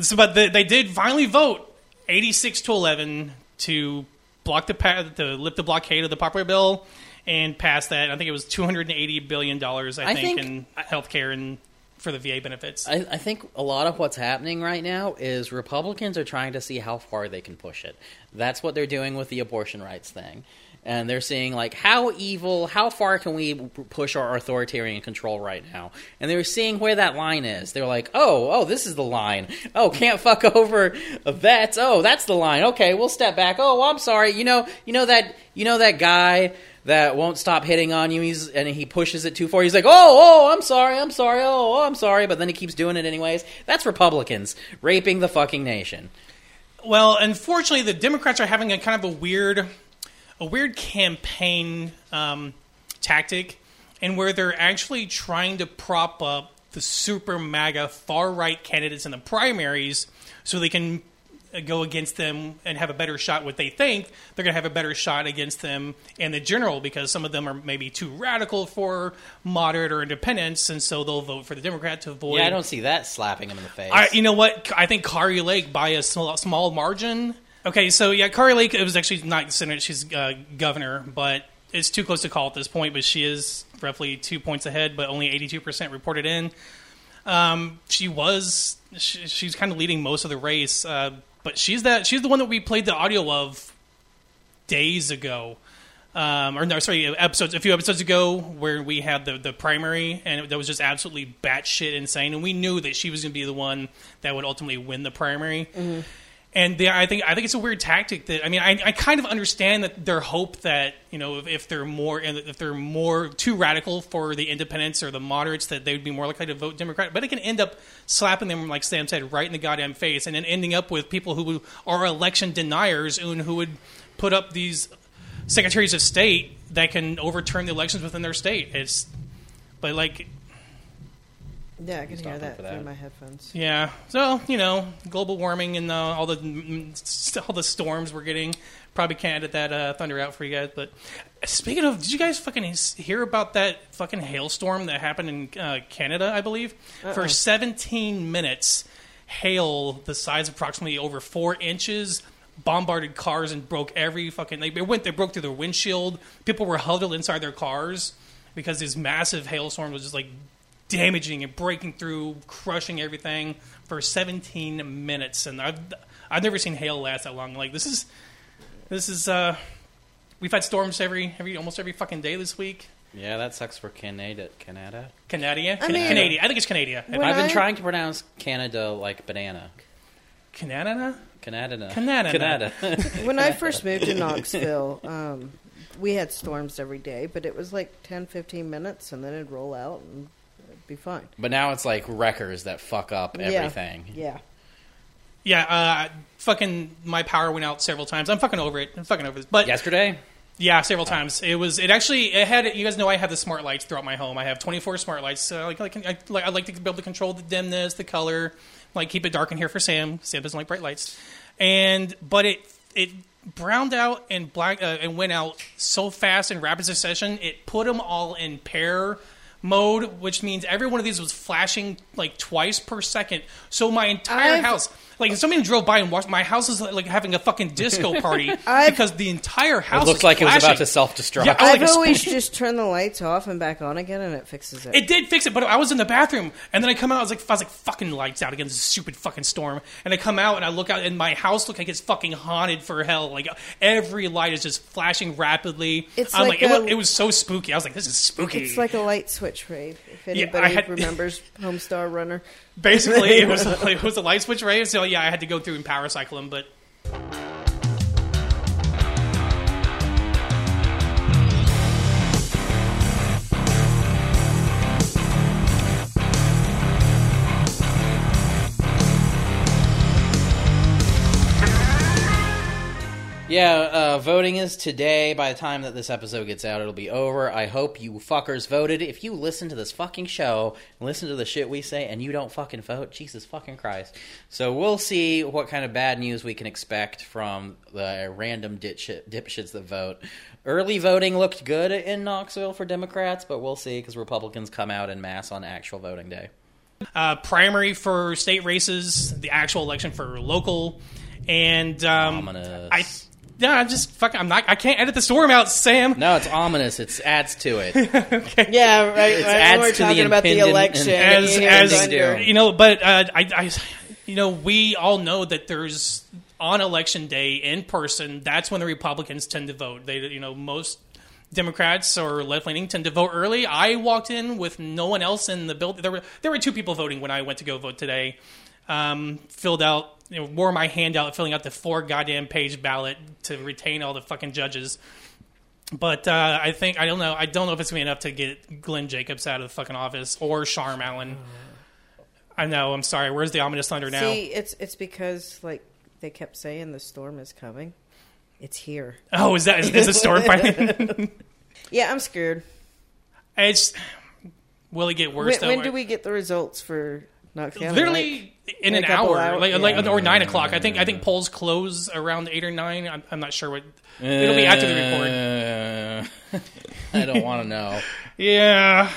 So, but they, they did finally vote eighty-six to eleven to block the, to lift the blockade of the popular bill and pass that. I think it was two hundred eighty billion dollars, I, I think, think, in health care and for the V A benefits. I, I think a lot of what's happening right now is Republicans are trying to see how far they can push it. That's what they're doing with the abortion rights thing. And they're seeing, like, how evil, how far can we push our authoritarian control right now? And they're seeing where that line is. They're like, oh, oh, this is the line. Oh, can't fuck over vets. Oh, that's the line. Okay, we'll step back. Oh, I'm sorry. You know, you know that, you know that guy that won't stop hitting on you, he's, and he pushes it too far. He's like, oh, oh, I'm sorry, I'm sorry, oh, oh, I'm sorry, but then he keeps doing it anyways. That's Republicans raping the fucking nation. Well, unfortunately, the Democrats are having a kind of a weird, a weird campaign um, tactic, and where they're actually trying to prop up the super MAGA far-right candidates in the primaries so they can go against them and have a better shot. What they think they're going to have a better shot against them in the general, because some of them are maybe too radical for moderate or independents, and so they'll vote for the Democrat to avoid. Yeah, I don't see that slapping them in the face. I, you know what? I think Kari Lake by a small, small margin. Okay, so yeah, Kari Lake. It was actually not Senate; she's uh, governor, but it's too close to call at this point. But she is roughly two points ahead, but only eighty-two percent reported in. Um, she was she, she's kind of leading most of the race. Uh, But she's that she's the one that we played the audio of days ago, um, or no, sorry, episodes a few episodes ago, where we had the, the primary, and it, that was just absolutely batshit insane, and we knew that she was going to be the one that would ultimately win the primary. Mm-hmm. And the, I think I think it's a weird tactic that I mean I, I kind of understand that their hope that, you know, if, if they're more if they're more too radical for the independents or the moderates, that they would be more likely to vote Democrat, but it can end up slapping them, like Sam said, right in the goddamn face, and then ending up with people who are election deniers and who would put up these secretaries of state that can overturn the elections within their state. It's but like. Yeah, I can hear that, that through my headphones. Yeah, so you know, global warming and uh, all the all the storms we're getting. Probably can't edit that uh, thunder out for you guys. But speaking of, did you guys fucking hear about that fucking hailstorm that happened in uh, Canada? I believe Uh-oh. for seventeen minutes, hail the size of approximately over four inches bombarded cars and broke every fucking. They went, they broke through their windshield. People were huddled inside their cars. because this massive hailstorm was just like damaging and breaking through, crushing everything for seventeen minutes. And I've I've never seen hail last that long. Like this is this is uh, we've had storms every every almost every fucking day this week. Yeah, that sucks for Canada. Canada? Canada? I mean, Canada. I think it's Canada. I've I... been trying to pronounce Canada like banana. Canada? Canada. Canada. Canada. When I first moved to Knoxville, um, we had storms every day, but it was like ten, fifteen minutes, and then it'd roll out and it'd be fine. But now it's like wreckers that fuck up everything. Yeah. Yeah, yeah uh, fucking my power went out several times. I'm fucking over it. I'm fucking over it. But yesterday? Yeah, several times. It was. It actually. It had. You guys know I have the smart lights throughout my home. I have twenty-four smart lights. So I like, I like. I like to be able to control the dimness, the color. Like keep it dark in here for Sam. Sam doesn't like bright lights. And but it it browned out and black uh, and went out so fast in rapid succession. It put them all in pair mode, which means every one of these was flashing like twice per second. So my entire I've, house, like if somebody drove by and watched, my house is like having a fucking disco party I've, because the entire house it looks like flashing. It was about to self-destruct. Yeah, I've like always sp- just turned the lights off and back on again, and it fixes it. It did fix it, but I was in the bathroom, and then I come out, I was like, I was like fucking lights out again, this stupid fucking storm. And I come out and I look out, and my house looks like it's fucking haunted for hell. Like every light is just flashing rapidly. It's I'm like, like a, it, was, it was so spooky. I was like, this is spooky. It's like a light switch. Rave, if anybody yeah, had, remembers Homestar Runner. Basically, it was a, it was a light switch rave, so yeah, I had to go through and power cycle them, but... Yeah, uh, voting is today. By the time that this episode gets out, it'll be over. I hope you fuckers voted. If you listen to this fucking show, listen to the shit we say, and you don't fucking vote, Jesus fucking Christ. So we'll see what kind of bad news we can expect from the random dipshit, dipshits that vote. Early voting looked good in Knoxville for Democrats, but we'll see, because Republicans come out in mass on actual voting day. Uh, primary for state races, the actual election for local, and um, I... Yeah, I'm just fucking. I'm not. I can't edit the storm out, Sam. No, it's ominous. It adds to it. Okay. Yeah, right. It adds we're to talking the about the election, as, as you know. But uh, I, I, you know, we all know that there's on election day in person. That's when the Republicans tend to vote. They, you know, most Democrats or left leaning tend to vote early. I walked in with no one else in the building. There were there were two people voting when I went to go vote today. Um, filled out. You know, wore my hand out filling out the four goddamn page ballot to retain all the fucking judges. But uh, I think, I don't know, I don't know if it's going to be enough to get Glenn Jacobs out of the fucking office or Sharm Allen. I know, I'm sorry. Where's the ominous thunder now? See, it's, it's because, like, they kept saying the storm is coming. It's here. Oh, is that, is this a storm finally? Yeah, I'm scared. It's, will it get worse? When, though? when do we get the results for... Literally like, in an hour, hour, like yeah. like or nine o'clock. I think I think polls close around eight or nine. I'm, I'm not sure what uh, it'll be after the report. I don't want to know. Yeah,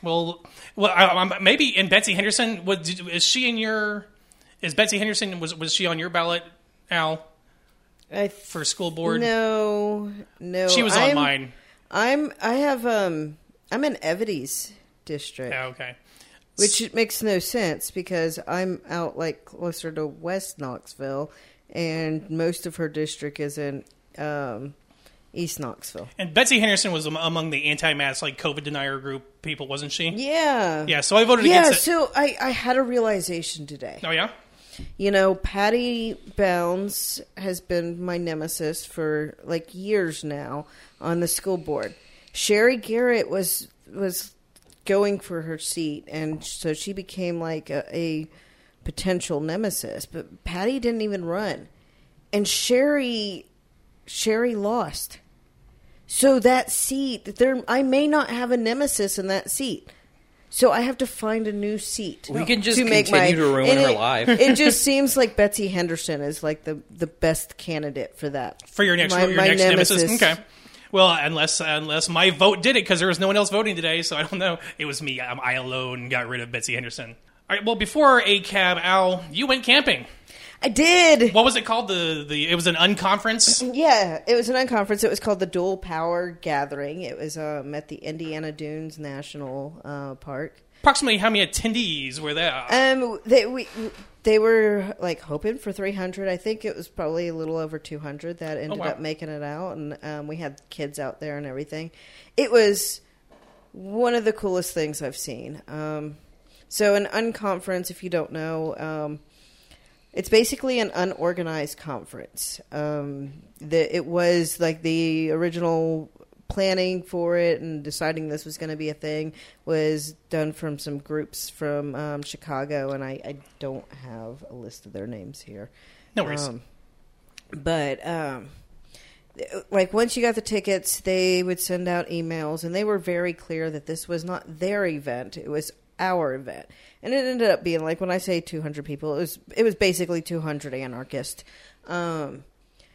well, well, I, maybe. And Betsy Henderson was is she in your? Is Betsy Henderson was was she on your ballot, Al? I th- for school board? No, no, she was on I'm, mine. I'm I have um I'm in Evie's district. Oh, okay. Which makes no sense because I'm out like closer to West Knoxville, and most of her district is in um, East Knoxville. And Betsy Henderson was among the anti-mask, like COVID denier group people, wasn't she? Yeah. Yeah. So I voted yeah, against it. Yeah. So I, I had a realization today. Oh yeah. You know, Patty Bounds has been my nemesis for like years now on the school board. Sherry Garrett was was. going for her seat, and so she became like a, a potential nemesis, but Patty didn't even run, and Sherry Sherry lost, so that seat there I may not have a nemesis in that seat, so I have to find a new seat. We can just to continue make my, to ruin her it, life. It just seems like Betsy Henderson is like the, the best candidate for that for your next, my, your my next nemesis. nemesis okay Well, unless unless my vote did it, because there was no one else voting today, so I don't know. It was me. I, I alone got rid of Betsy Henderson. All right, well, before A C A B, Al, you went camping. I did. What was it called? The the it was an unconference? Yeah, it was an unconference. It was called the Dual Power Gathering. It was um, at the Indiana Dunes National uh, Park. Approximately how many attendees were there? Um, they we they were like hoping for three hundred. I think it was probably a little over two hundred that ended oh, wow. up making it out, and um, we had kids out there and everything. It was one of the coolest things I've seen. Um, so an unconference, if you don't know. Um, It's basically an unorganized conference. Um, the, it was like the original planning for it and deciding this was going to be a thing was done from some groups from um, Chicago, and I, I don't have a list of their names here. No worries. Um, but um, like once you got the tickets, they would send out emails, and they were very clear that this was not their event. It was our event, and it ended up being like when I say two hundred people, it was it was basically two hundred anarchists. Um,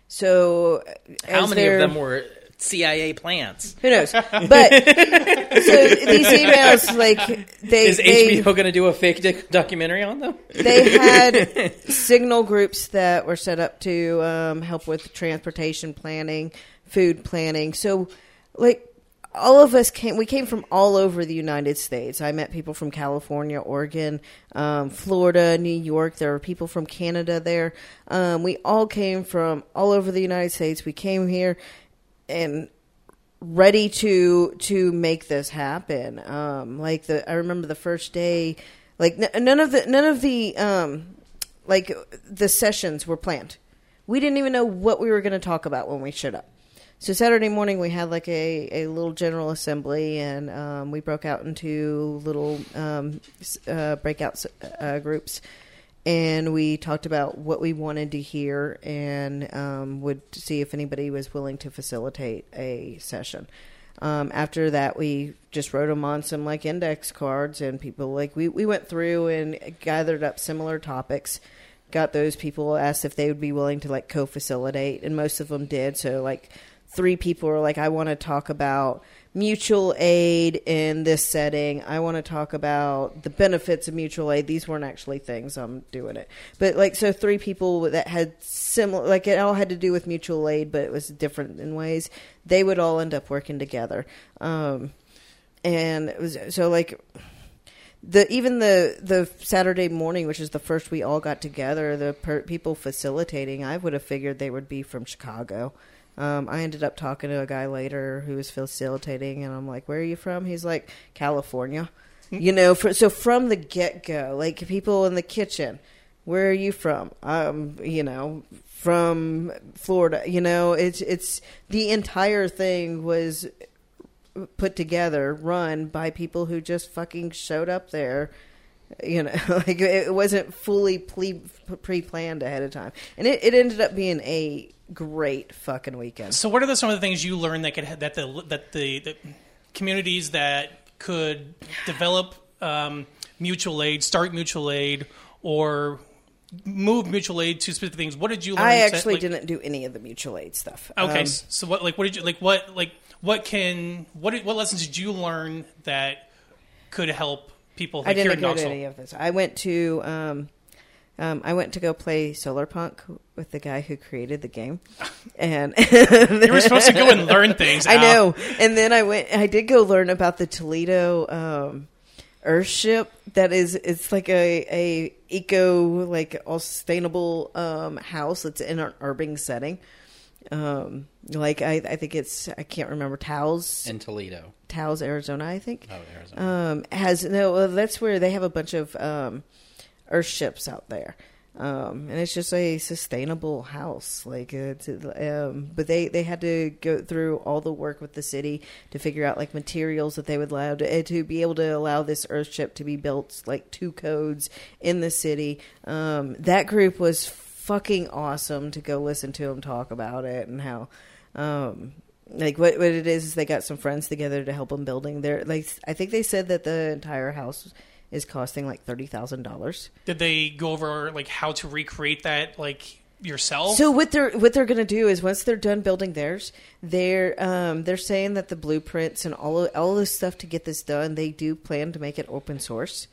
so how many of them were C I A plants? Who knows? But so these emails, like they is H B O going to do a fake dic- documentary on them? They had signal groups that were set up to um, help with transportation planning, food planning. So like. All of us came, we came from all over the United States. I met people from California, Oregon, um, Florida, New York. There were people from Canada there. Um, we all came from all over the United States. We came here and ready to, to make this happen. Um, like the, I remember the first day, like n- none of the, none of the, um, like the sessions were planned. We didn't even know what we were going to talk about when we showed up. So Saturday morning we had like a, a little general assembly, and um, we broke out into little um, uh, breakout uh, groups, and we talked about what we wanted to hear and um, would see if anybody was willing to facilitate a session. Um, after that, we just wrote them on some like index cards, and people like we, we went through and gathered up similar topics. Got those people, asked if they would be willing to like co-facilitate, and most of them did. So like. Three people are like, I want to talk about mutual aid in this setting. I want to talk about the benefits of mutual aid. These weren't actually things. I'm doing it. But like, so three people that had similar, like it all had to do with mutual aid, but it was different in ways. They would all end up working together. Um, and it was so like the, even the, the Saturday morning, which is the first we all got together, the per- people facilitating, I would have figured they would be from Chicago. Um, I ended up talking to a guy later who was facilitating, and I'm like, where are you from? He's like, California. You know, for, so from the get-go, like people in the kitchen, where are you from? Um, you know, from Florida. You know, it's it's the entire thing was put together, run by people who just fucking showed up there. You know, like it wasn't fully pre-planned ahead of time. And it, it ended up being a great fucking weekend. So what are the, some of the things you learned that could that the that the, the communities that could develop um, mutual aid, start mutual aid, or move mutual aid to specific things? What did you learn? I actually that, like, didn't do any of the mutual aid stuff. Okay, um, so what like what did you like what like what can what what lessons did you learn that could help people? Like, I didn't do any of this. I went to. Um, Um, I went to go play Solarpunk with the guy who created the game, and you were supposed to go and learn things. I know, and then I went. I did go learn about the Toledo um, Earthship. That is, it's like a, a eco, like all sustainable um, house. It's in an urban setting. Um, like I, I think it's I can't remember Taos in Toledo, Taos, Arizona. I think. Oh, Arizona. Um, has no. Well, that's where they have a bunch of. Um, Earthships out there, um, and it's just a sustainable house. Like, it's, um, but they, they had to go through all the work with the city to figure out like materials that they would allow to, to be able to allow this Earthship to be built. Like two codes in the city. Um, that group was fucking awesome to go listen to them talk about it and how. Um, Like what, what it is is they got some friends together to help them building their. Like I think they said that the entire house. Was, is costing like thirty thousand dollars. Did they go over like how to recreate that like yourself? So what they're what they're going to do is once they're done building theirs, they're um, they're saying that the blueprints and all of, all this stuff to get this done, they do plan to make it open source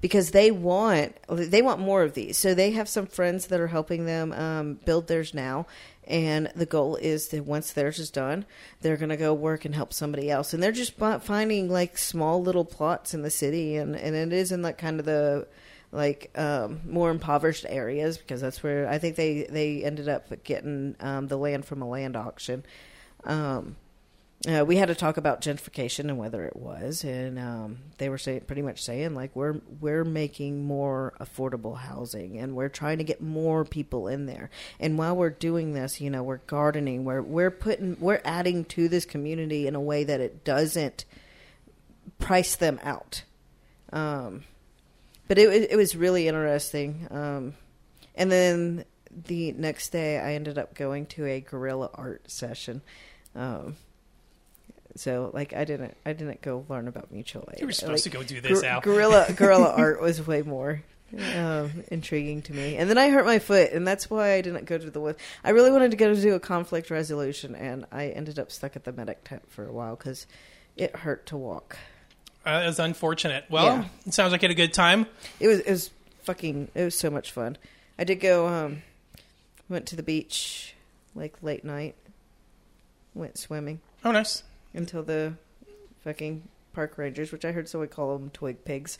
because they want they want more of these. So they have some friends that are helping them um, build theirs now. And the goal is that once theirs is done, they're going to go work and help somebody else. And they're just finding like small little plots in the city. And, and it is in like kind of the like um, more impoverished areas, because that's where I think they, they ended up getting um, the land from a land auction. Um, uh, we had to talk about gentrification and whether it was. And um, they were say, pretty much saying like we're we're making more affordable housing, and we're trying to get more people in there. And while we're doing this, you know, we're gardening. We're we're putting we're adding to this community in a way that it doesn't price them out. Um But it it was really interesting. Um, and then the next day, I ended up going to a guerrilla art session. Um, so like I didn't I didn't go learn about mutual aid. You were supposed like, to go do this, gr- Al. Guerrilla guerrilla art was way more um, intriguing to me. And then I hurt my foot, and that's why I didn't go to the. I really wanted to go to do a conflict resolution, and I ended up stuck at the medic tent for a while because it hurt to walk. Uh, that's unfortunate. Well, yeah. It sounds like you had a good time. It was, it was fucking, it was so much fun. I did go, um, went to the beach, like late night, went swimming. Oh, nice. Until the fucking park rangers, which I heard someone call them twig pigs.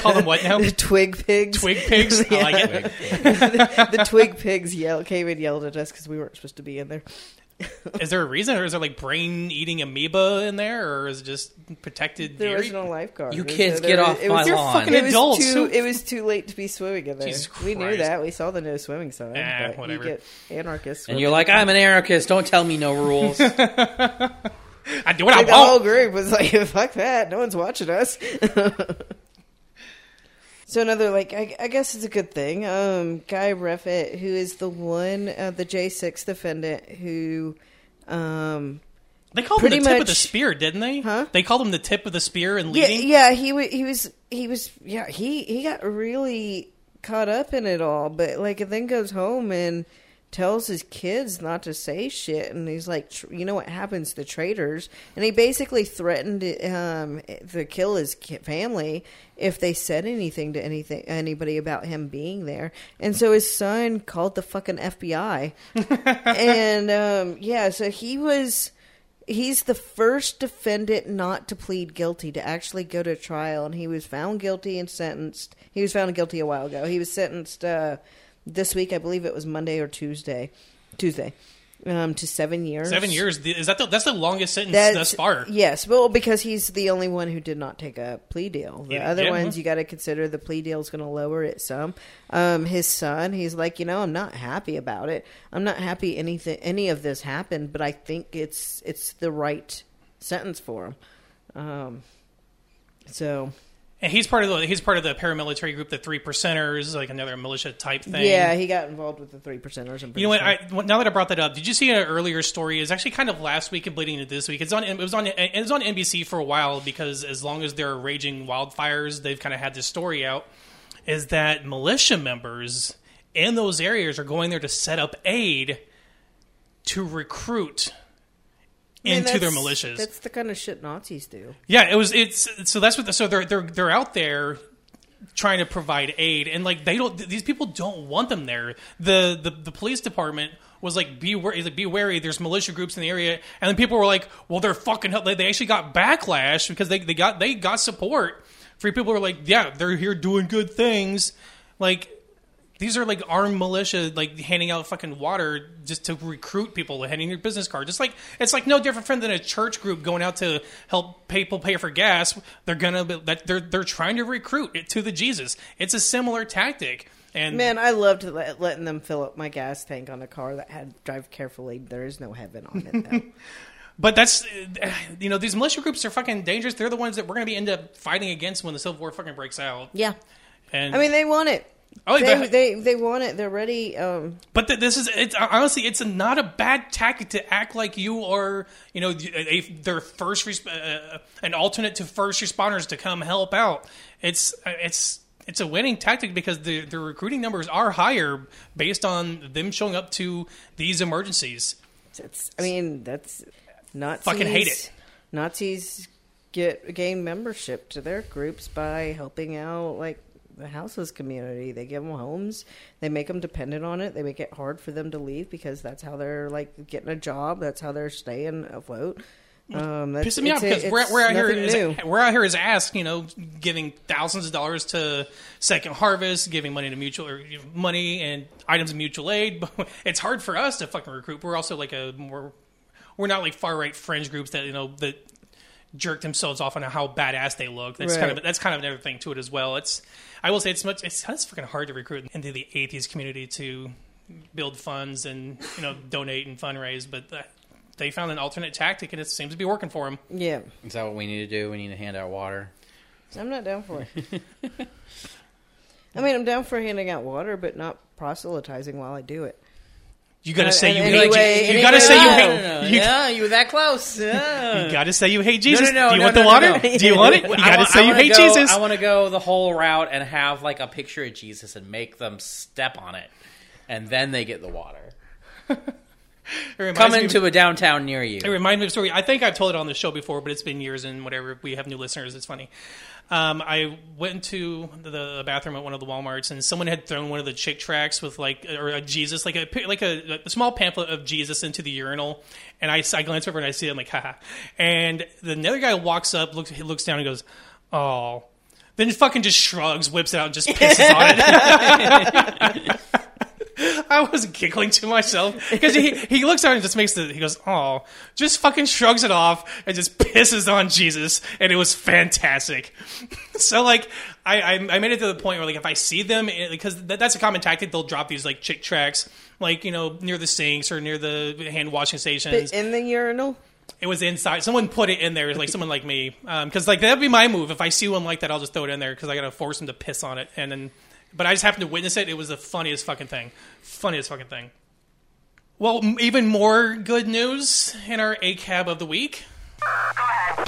Call them what now? The twig pigs. Twig pigs? Yeah. I like it. the, the twig pigs yell, came and yelled at us because we weren't supposed to be in there. Is there a reason, or is there like brain-eating amoeba in there, or is it just protected? There was no lifeguard. You kids, get off my lawn. Fucking adults. It was too late to be swimming in there. Jesus Christ. We knew that. We saw the no swimming sign. Eh, whatever. You get anarchists. And you're like, I'm an anarchist. Don't tell me no rules. I do what I want. The whole group was like, fuck that. No one's watching us. So another, like, I, I guess it's a good thing. Um, Guy Reffitt, who is the one, uh, the J six defendant, who um, they called him the much, tip of the spear, didn't they? Huh? They called him the tip of the spear in leading. Yeah, yeah he, w- he was, he was, yeah, he he got really caught up in it all, but like, it then goes home and tells his kids not to say shit, and he's like, you know what happens to traitors? And he basically threatened um, to kill his family if they said anything to anything anybody about him being there. And so his son called the fucking F B I. And um, yeah, so he was he's the first defendant not to plead guilty, to actually go to trial, and he was found guilty and sentenced. He was found guilty a while ago. He was sentenced uh this week, I believe it was Monday or Tuesday, Tuesday, um, to seven years. Seven years. Is that the, that's the longest sentence that's, thus far. Yes. Well, because he's the only one who did not take a plea deal. The yeah, other yeah. ones, you got to consider the plea deal is going to lower it some. Um, his son, he's like, you know, I'm not happy about it. I'm not happy anything, any of this happened, but I think it's it's the right sentence for him. Um, so... And he's part of the he's part of the paramilitary group, the Three Percenters, like another militia type thing. Yeah, he got involved with the Three Percenters. I'm you know what? I, now that I brought that up, did you see an earlier story? It was actually kind of last week and bleeding into this week. It's on it was on it was on N B C for a while, because as long as there are raging wildfires, they've kind of had this story out. Is that militia members in those areas are going there to set up aid to recruit into their militias. That's the kind of shit Nazis do. Yeah, it was. It's so that's what. The, so they're they're they're out there trying to provide aid, and like they don't. These people don't want them there. The the, the police department was like, be wary, like, be wary. There's militia groups in the area, and then people were like, well, they're fucking. They, they actually got backlash because they they got they got support. Free people were like, yeah, they're here doing good things, like. These are like armed militia, like handing out fucking water just to recruit people, handing your business card. Just like it's like no different than a church group going out to help people pay for gas. They're gonna that they're they're trying to recruit it to the Jesus. It's a similar tactic. And man, I loved letting them fill up my gas tank on a car that had drive carefully. There is no heaven on it though. But that's, you know, these militia groups are fucking dangerous. They're the ones that we're gonna be end up fighting against when the Civil War fucking breaks out. Yeah, and I mean they want it. Oh, they, but, they they want it. They're ready. Um, but the, this is it's, honestly, it's not a bad tactic to act like you are, you know, a, a, their first resp- uh, an alternate to first responders to come help out. It's it's it's a winning tactic because the the recruiting numbers are higher based on them showing up to these emergencies. It's, I mean, that's Nazis. Fucking hate it. Nazis get gain membership to their groups by helping out, like, the houseless community. They give them homes. They make them dependent on it. They make it hard for them to leave because that's how they're, like, getting a job. That's how they're staying afloat. Um, that's, pissing me off because we're, we're out here is, we're out here as asked, you know, giving thousands of dollars to Second Harvest, giving money to mutual or money and items of mutual aid. But it's hard for us to fucking recruit. We're also like a more, we're not like far right fringe groups that, you know, that jerk themselves off on how badass they look. That's right. kind of that's kind of another thing to it as well. It's I will say it's much it's, it's fucking hard to recruit into the atheist community to build funds and, you know, donate and fundraise, but. Uh, They found an alternate tactic, and it seems to be working for them. Yeah. Is that what we need to do? We need to hand out water. I'm not down for it. I mean, I'm down for handing out water, but not proselytizing while I do it. You gotta say you hate Jesus. You gotta say you hate. Yeah, you were that close. Yeah. You gotta say you hate Jesus. No, no, no, do you no, want no, the water? No, no. Do you want it? You gotta want, say you hate go, Jesus. I want to go the whole route and have like a picture of Jesus and make them step on it, and then they get the water. Come into a downtown near you. It reminds me of a story. I think I've told it on the show before, but it's been years and whatever. We have new listeners. It's funny. Um, I went into the bathroom at one of the Walmarts, and someone had thrown one of the chick tracks with like or a Jesus, like a like a, a small pamphlet of Jesus into the urinal. And I, I glance over and I see it. I'm like, haha. And the other guy walks up, looks he looks down, and goes, oh. Then fucking just shrugs, whips it out, and just pisses on it. I was giggling to myself because he, he looks at it and just makes the, he goes, oh, just fucking shrugs it off and just pisses on Jesus. And it was fantastic. So like I, I, I made it to the point where like if I see them, because that, that's a common tactic, they'll drop these like chick tracks, like, you know, near the sinks or near the hand washing stations. But in the urinal? It was inside. Someone put it in there. It was like someone like me. Um, cause like that'd be my move. If I see one like that, I'll just throw it in there cause I got to force them to piss on it. And then, But I just happened to witness it. It was the funniest fucking thing. Funniest fucking thing. Well, even more good news in our A C A B of the week. Go ahead.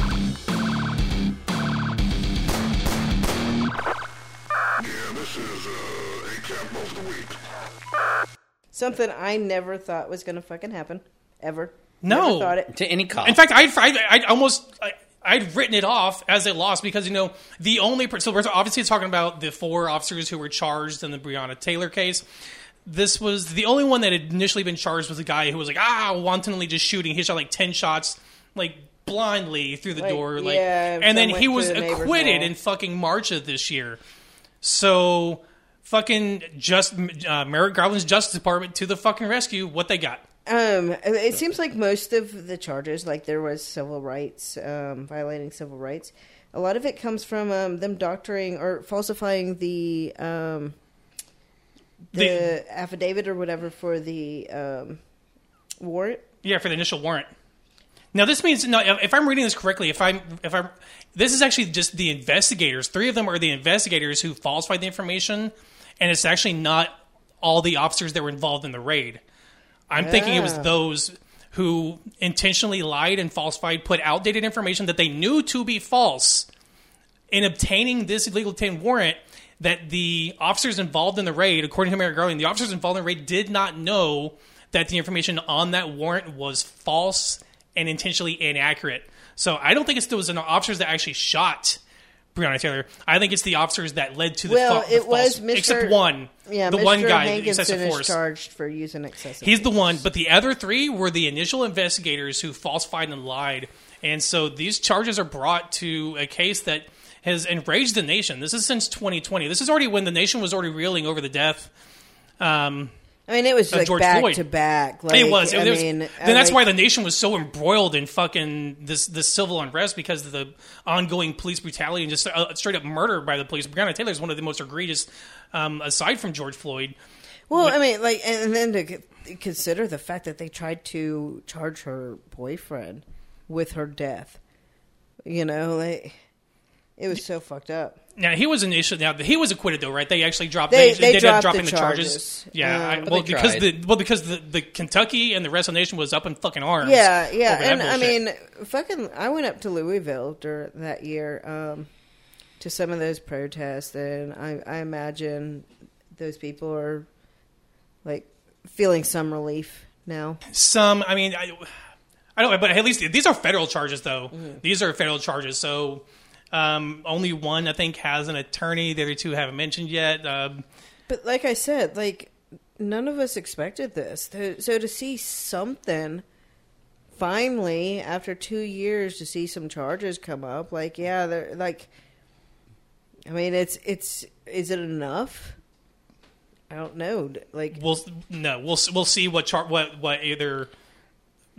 Yeah, this is uh, A C A B of the week. Something I never thought was going to fucking happen. Ever. No. Never thought it. To any cost. In fact, I'd, I'd, I'd almost... I, I'd written it off as a loss because, you know, the only person... So we're obviously talking about the four officers who were charged in the Breonna Taylor case. This was... The only one that had initially been charged was a guy who was like, ah, wantonly just shooting. He shot like ten shots, like, blindly through the like, door. like, yeah, And then he was the acquitted in fucking March of this year. So, fucking just uh, Merrick Garland's Justice Department to the fucking rescue. What they got? Um, it seems like most of the charges, like there was civil rights, um, violating civil rights. A lot of it comes from um, them doctoring or falsifying the um, the, the affidavit or whatever for the um, warrant. Yeah, for the initial warrant. Now this means no. If I'm reading this correctly, if I'm if I'm this is actually just the investigators. Three of them are the investigators who falsified the information, and it's actually not all the officers that were involved in the raid. I'm thinking it was those who intentionally lied and falsified, put outdated information that they knew to be false in obtaining this illegal obtained warrant that the officers involved in the raid, according to Merrick Garland, the officers involved in the raid did not know that the information on that warrant was false and intentionally inaccurate. So I don't think it's those officers that actually shot Breonna Taylor. I think it's the officers that led to the well, fu- it the was false, Mister Except one. Yeah, the Mister one guy, Hankinson is force. Charged for using excessive He's force. The one, but the other three were the initial investigators who falsified and lied. And so these charges are brought to a case that has enraged the nation. This is since twenty twenty. This is already when the nation was already reeling over the death um I mean, it was like George back Floyd. to back. Like, it was. I it was mean, then I that's like, why the nation was so embroiled in fucking this, this civil unrest because of the ongoing police brutality and just uh, straight up murder by the police. Breonna Taylor is one of the most egregious, um, aside from George Floyd. Well, like, I mean, like, and then to consider the fact that they tried to charge her boyfriend with her death. You know, like, it was so fucked up. Now he was initially now he was acquitted though, right? They actually dropped they, they, they dropped ended up dropping the charges. The charges. Yeah, um, I, well, because the, well because the the Kentucky and the rest of the nation was up in fucking arms. Yeah, yeah, and I mean, fucking, I went up to Louisville during that year um, to some of those protests, and I, I imagine those people are like feeling some relief now. Some, I mean. I, I don't know, but at least these are federal charges, though. Mm-hmm. These are federal charges. So um, only one, I think, has an attorney. The other two haven't mentioned yet. Um, but like I said, like none of us expected this. So to see something finally after two years, to see some charges come up, like yeah, they're like. I mean, it's it's is it enough? I don't know. Like, we'll no, we'll we'll see what char- what what either.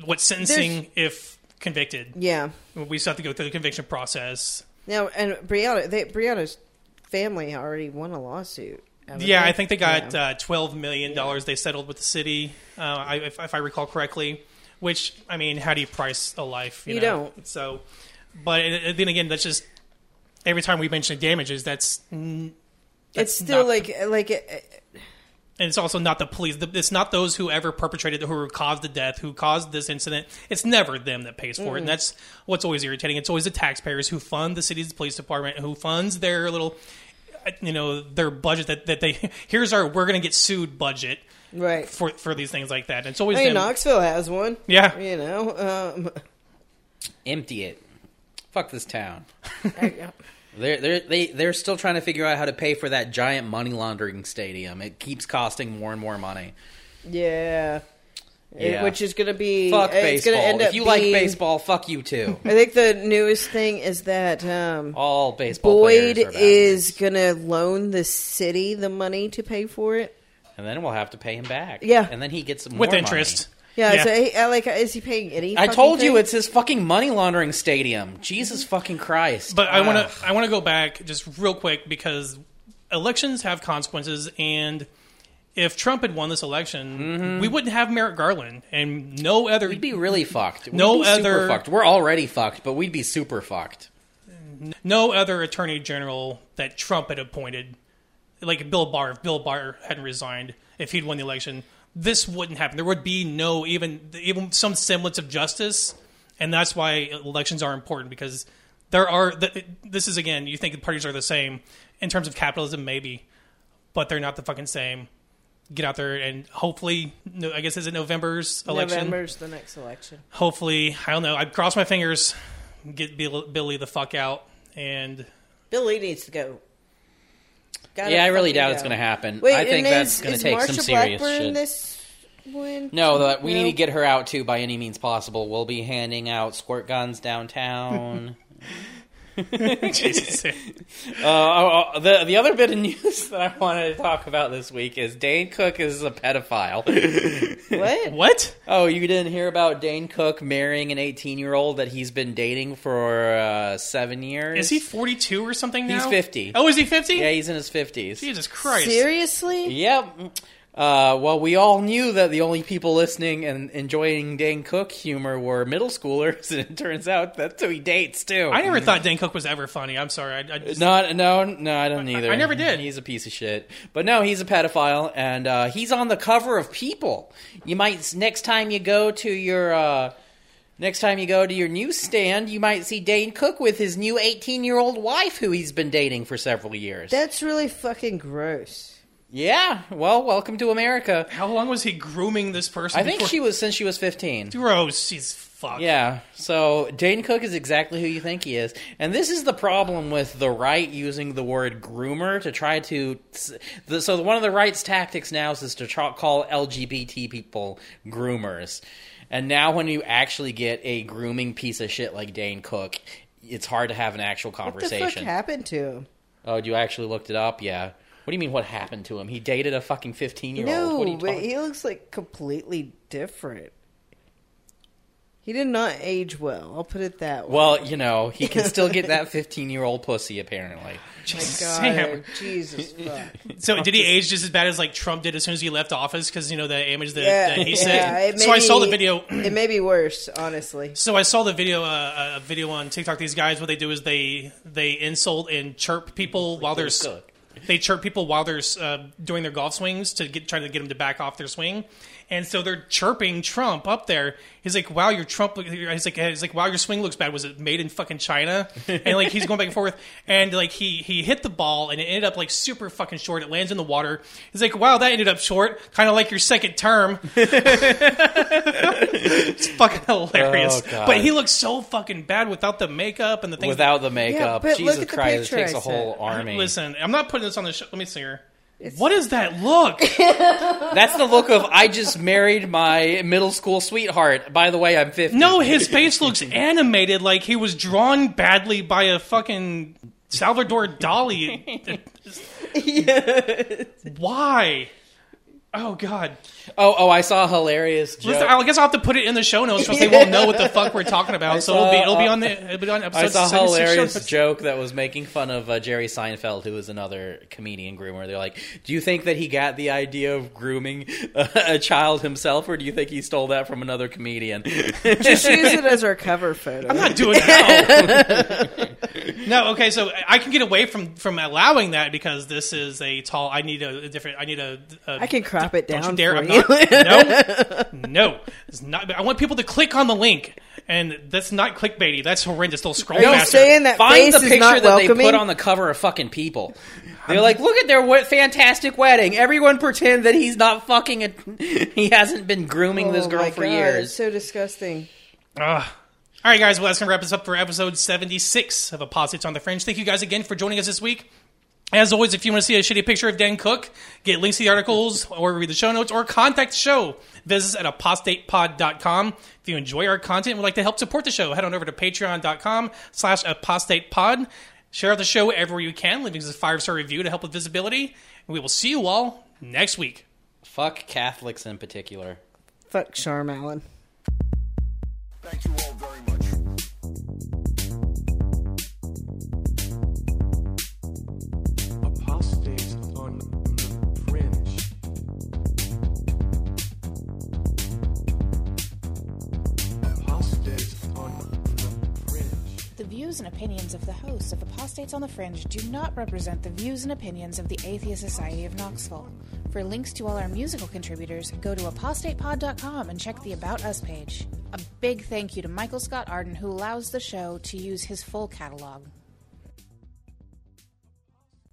What sentencing There's, if convicted? Yeah, we still have to go through the conviction process. Now, and Breonna, they, Breonna's family already won a lawsuit. Yeah, they? I think they got yeah. uh, twelve million dollars. Yeah. They settled with the city, uh, I, if, if I recall correctly. Which, I mean, how do you price a life? You, you know? Don't. So, but then again, that's just every time we mention damages. That's, that's it's still like the, like. It, it, And it's also not the police. It's not those who ever perpetrated, who caused the death, who caused this incident. It's never them that pays for mm-hmm. it. And that's what's always irritating. It's always the taxpayers who fund the city's police department, who funds their little, you know, their budget that, that they, here's our, we're going to get sued budget. Right. For for these things like that. It's always hey, them. Knoxville has one. Yeah. You know. Um. Empty it. Fuck this town. There you go. They're, they're, they, they're still trying to figure out how to pay for that giant money laundering stadium. It keeps costing more and more money. Yeah. yeah. It, which is going to be... Fuck it's baseball. Gonna end up if you being, like baseball, fuck you too. I think the newest thing is that... Um, All baseball Boyd players are is going to loan the city the money to pay for it. And then we'll have to pay him back. Yeah. And then he gets some With more interest. Money. Yeah, yeah. So he, like, is he paying any? I told thing? you it's his fucking money laundering stadium. Jesus fucking Christ! But wow. I want to, I want to go back just real quick because elections have consequences, and if Trump had won this election, mm-hmm. we wouldn't have Merrick Garland, and no other. We'd be really fucked. We'd no be other super fucked. We're already fucked, but we'd be super fucked. No other attorney general that Trump had appointed, like Bill Barr. If Bill Barr hadn't resigned, if he'd won the election. This wouldn't happen. There would be no even even some semblance of justice, and that's why elections are important because there are. This is again, you think the parties are the same in terms of capitalism, maybe, but they're not the fucking same. Get out there and hopefully, I guess is it November's election? November's the next election. Hopefully, I don't know. I'd cross my fingers. Get Billy the fuck out, and Billy needs to go. Gotta yeah, I really doubt out. It's going to happen. Wait, I think that's going to take Marsha some serious Blackburn shit. This one? No, the, we no. need to get her out too by any means possible. We'll be handing out squirt guns downtown. Jesus. uh, uh, the the other bit of news that I wanted to talk about this week is Dane Cook is a pedophile. What? What? Oh, you didn't hear about Dane Cook marrying an eighteen-year-old that he's been dating for uh, seven years? Is he forty-two or something now? He's fifty. Oh, is he fifty? Yeah, he's in his fifties. Jesus Christ. Seriously? Yep. Uh, well, we all knew that the only people listening and enjoying Dane Cook humor were middle schoolers, and it turns out that's who he dates, too. I never thought Dane Cook was ever funny. I'm sorry. I, I just... Not, no, no, I don't either. I, I never did. He's a piece of shit. But no, he's a pedophile, and uh, he's on the cover of People. You might, next time you go to your... Uh, Next time you go to your newsstand, you might see Dane Cook with his new eighteen-year-old wife who he's been dating for several years. That's really fucking gross. Yeah, well, welcome to America. How long was he grooming this person? I think before? she was since she was fifteen. Gross, she's fucked. Yeah, so Dane Cook is exactly who you think he is, and this is the problem with the right using the word groomer to try to. So one of the right's tactics now is to try, call L G B T people groomers, and now when you actually get a grooming piece of shit like Dane Cook, it's hard to have an actual conversation. What the fuck happened to him? Oh, you actually looked it up? Yeah. What do you mean what happened to him? He dated a fucking fifteen-year-old. No, what are you but he looks like completely different. He did not age well. I'll put it that way. Well, you know, he can still get that fifteen-year-old pussy, apparently. Jesus. My God. Jesus fuck. So did he age just as bad as, like, Trump did as soon as he left office? Because, you know, the image that, yeah, that he said. Yeah, so be, I saw the video. It may be worse, honestly. So I saw the video, uh, a video on TikTok. These guys, what they do is they, they insult and chirp people while they're... They chirp people while they're uh, doing their golf swings to get, try to get them to back off their swing. And so they're chirping Trump up there. He's like, "Wow, your Trump." He's like, "He's like, wow, your swing looks bad. Was it made in fucking China?" And like he's going back and forth. And like he he hit the ball, and it ended up like super fucking short. It lands in the water. He's like, "Wow, that ended up short. Kind of like your second term." It's fucking hilarious. Oh, but he looks so fucking bad without the makeup and the things. Without the makeup, yeah, Jesus Christ, it takes I a whole army. Listen, I'm not putting this on the show. Let me see her. It's... What is that look? That's the look of I just married my middle school sweetheart. By the way, I'm fifty. No, his face looks animated like he was drawn badly by a fucking Salvador Dali. Yes. Why? Oh, God. Oh, oh! I saw a hilarious joke. Listen, I guess I'll have to put it in the show notes because yeah. they won't know what the fuck we're talking about. I so saw, it'll, be, it'll be on the it'll be on episode. I saw a hilarious joke that was making fun of uh, Jerry Seinfeld, who was another comedian groomer. They're like, do you think that he got the idea of grooming a, a child himself, or do you think he stole that from another comedian? Just use it as our cover photo. I'm not doing that. No, okay, so I can get away from, from allowing that because this is a tall... I need a, a different... I need a... a I can crop d- it down don't you dare, I'm you. Not, no, no. It's not, I want people to click on the link, and that's not clickbaity. That's horrendous. They'll scroll faster. You're saying that Find the picture that welcoming? They put on the cover of fucking People. They're like, look at their fantastic wedding. Everyone pretend that he's not fucking... A, he hasn't been grooming oh this girl for God, years. It's so disgusting. Ugh. All right, guys. Well, that's going to wrap us up for episode seventy-six of Apologists on the Fringe. Thank you guys again for joining us this week. As always, if you want to see a shitty picture of Dane Cook, get links to the articles or read the show notes or contact the show. Visit us at apostate pod dot com. If you enjoy our content and would like to help support the show, head on over to patreon.com slash apostatepod. Share the show everywhere you can, leaving us a five-star review to help with visibility. And we will see you all next week. Fuck Catholics in particular. Fuck Sharm Allen. Thank you all very much. The views and opinions of the hosts of Apostates on the Fringe do not represent the views and opinions of the Atheist Society of Knoxville. For links to all our musical contributors, go to apostate pod dot com and check the About Us page. A big thank you to Michael Scott Arden, who allows the show to use his full catalog.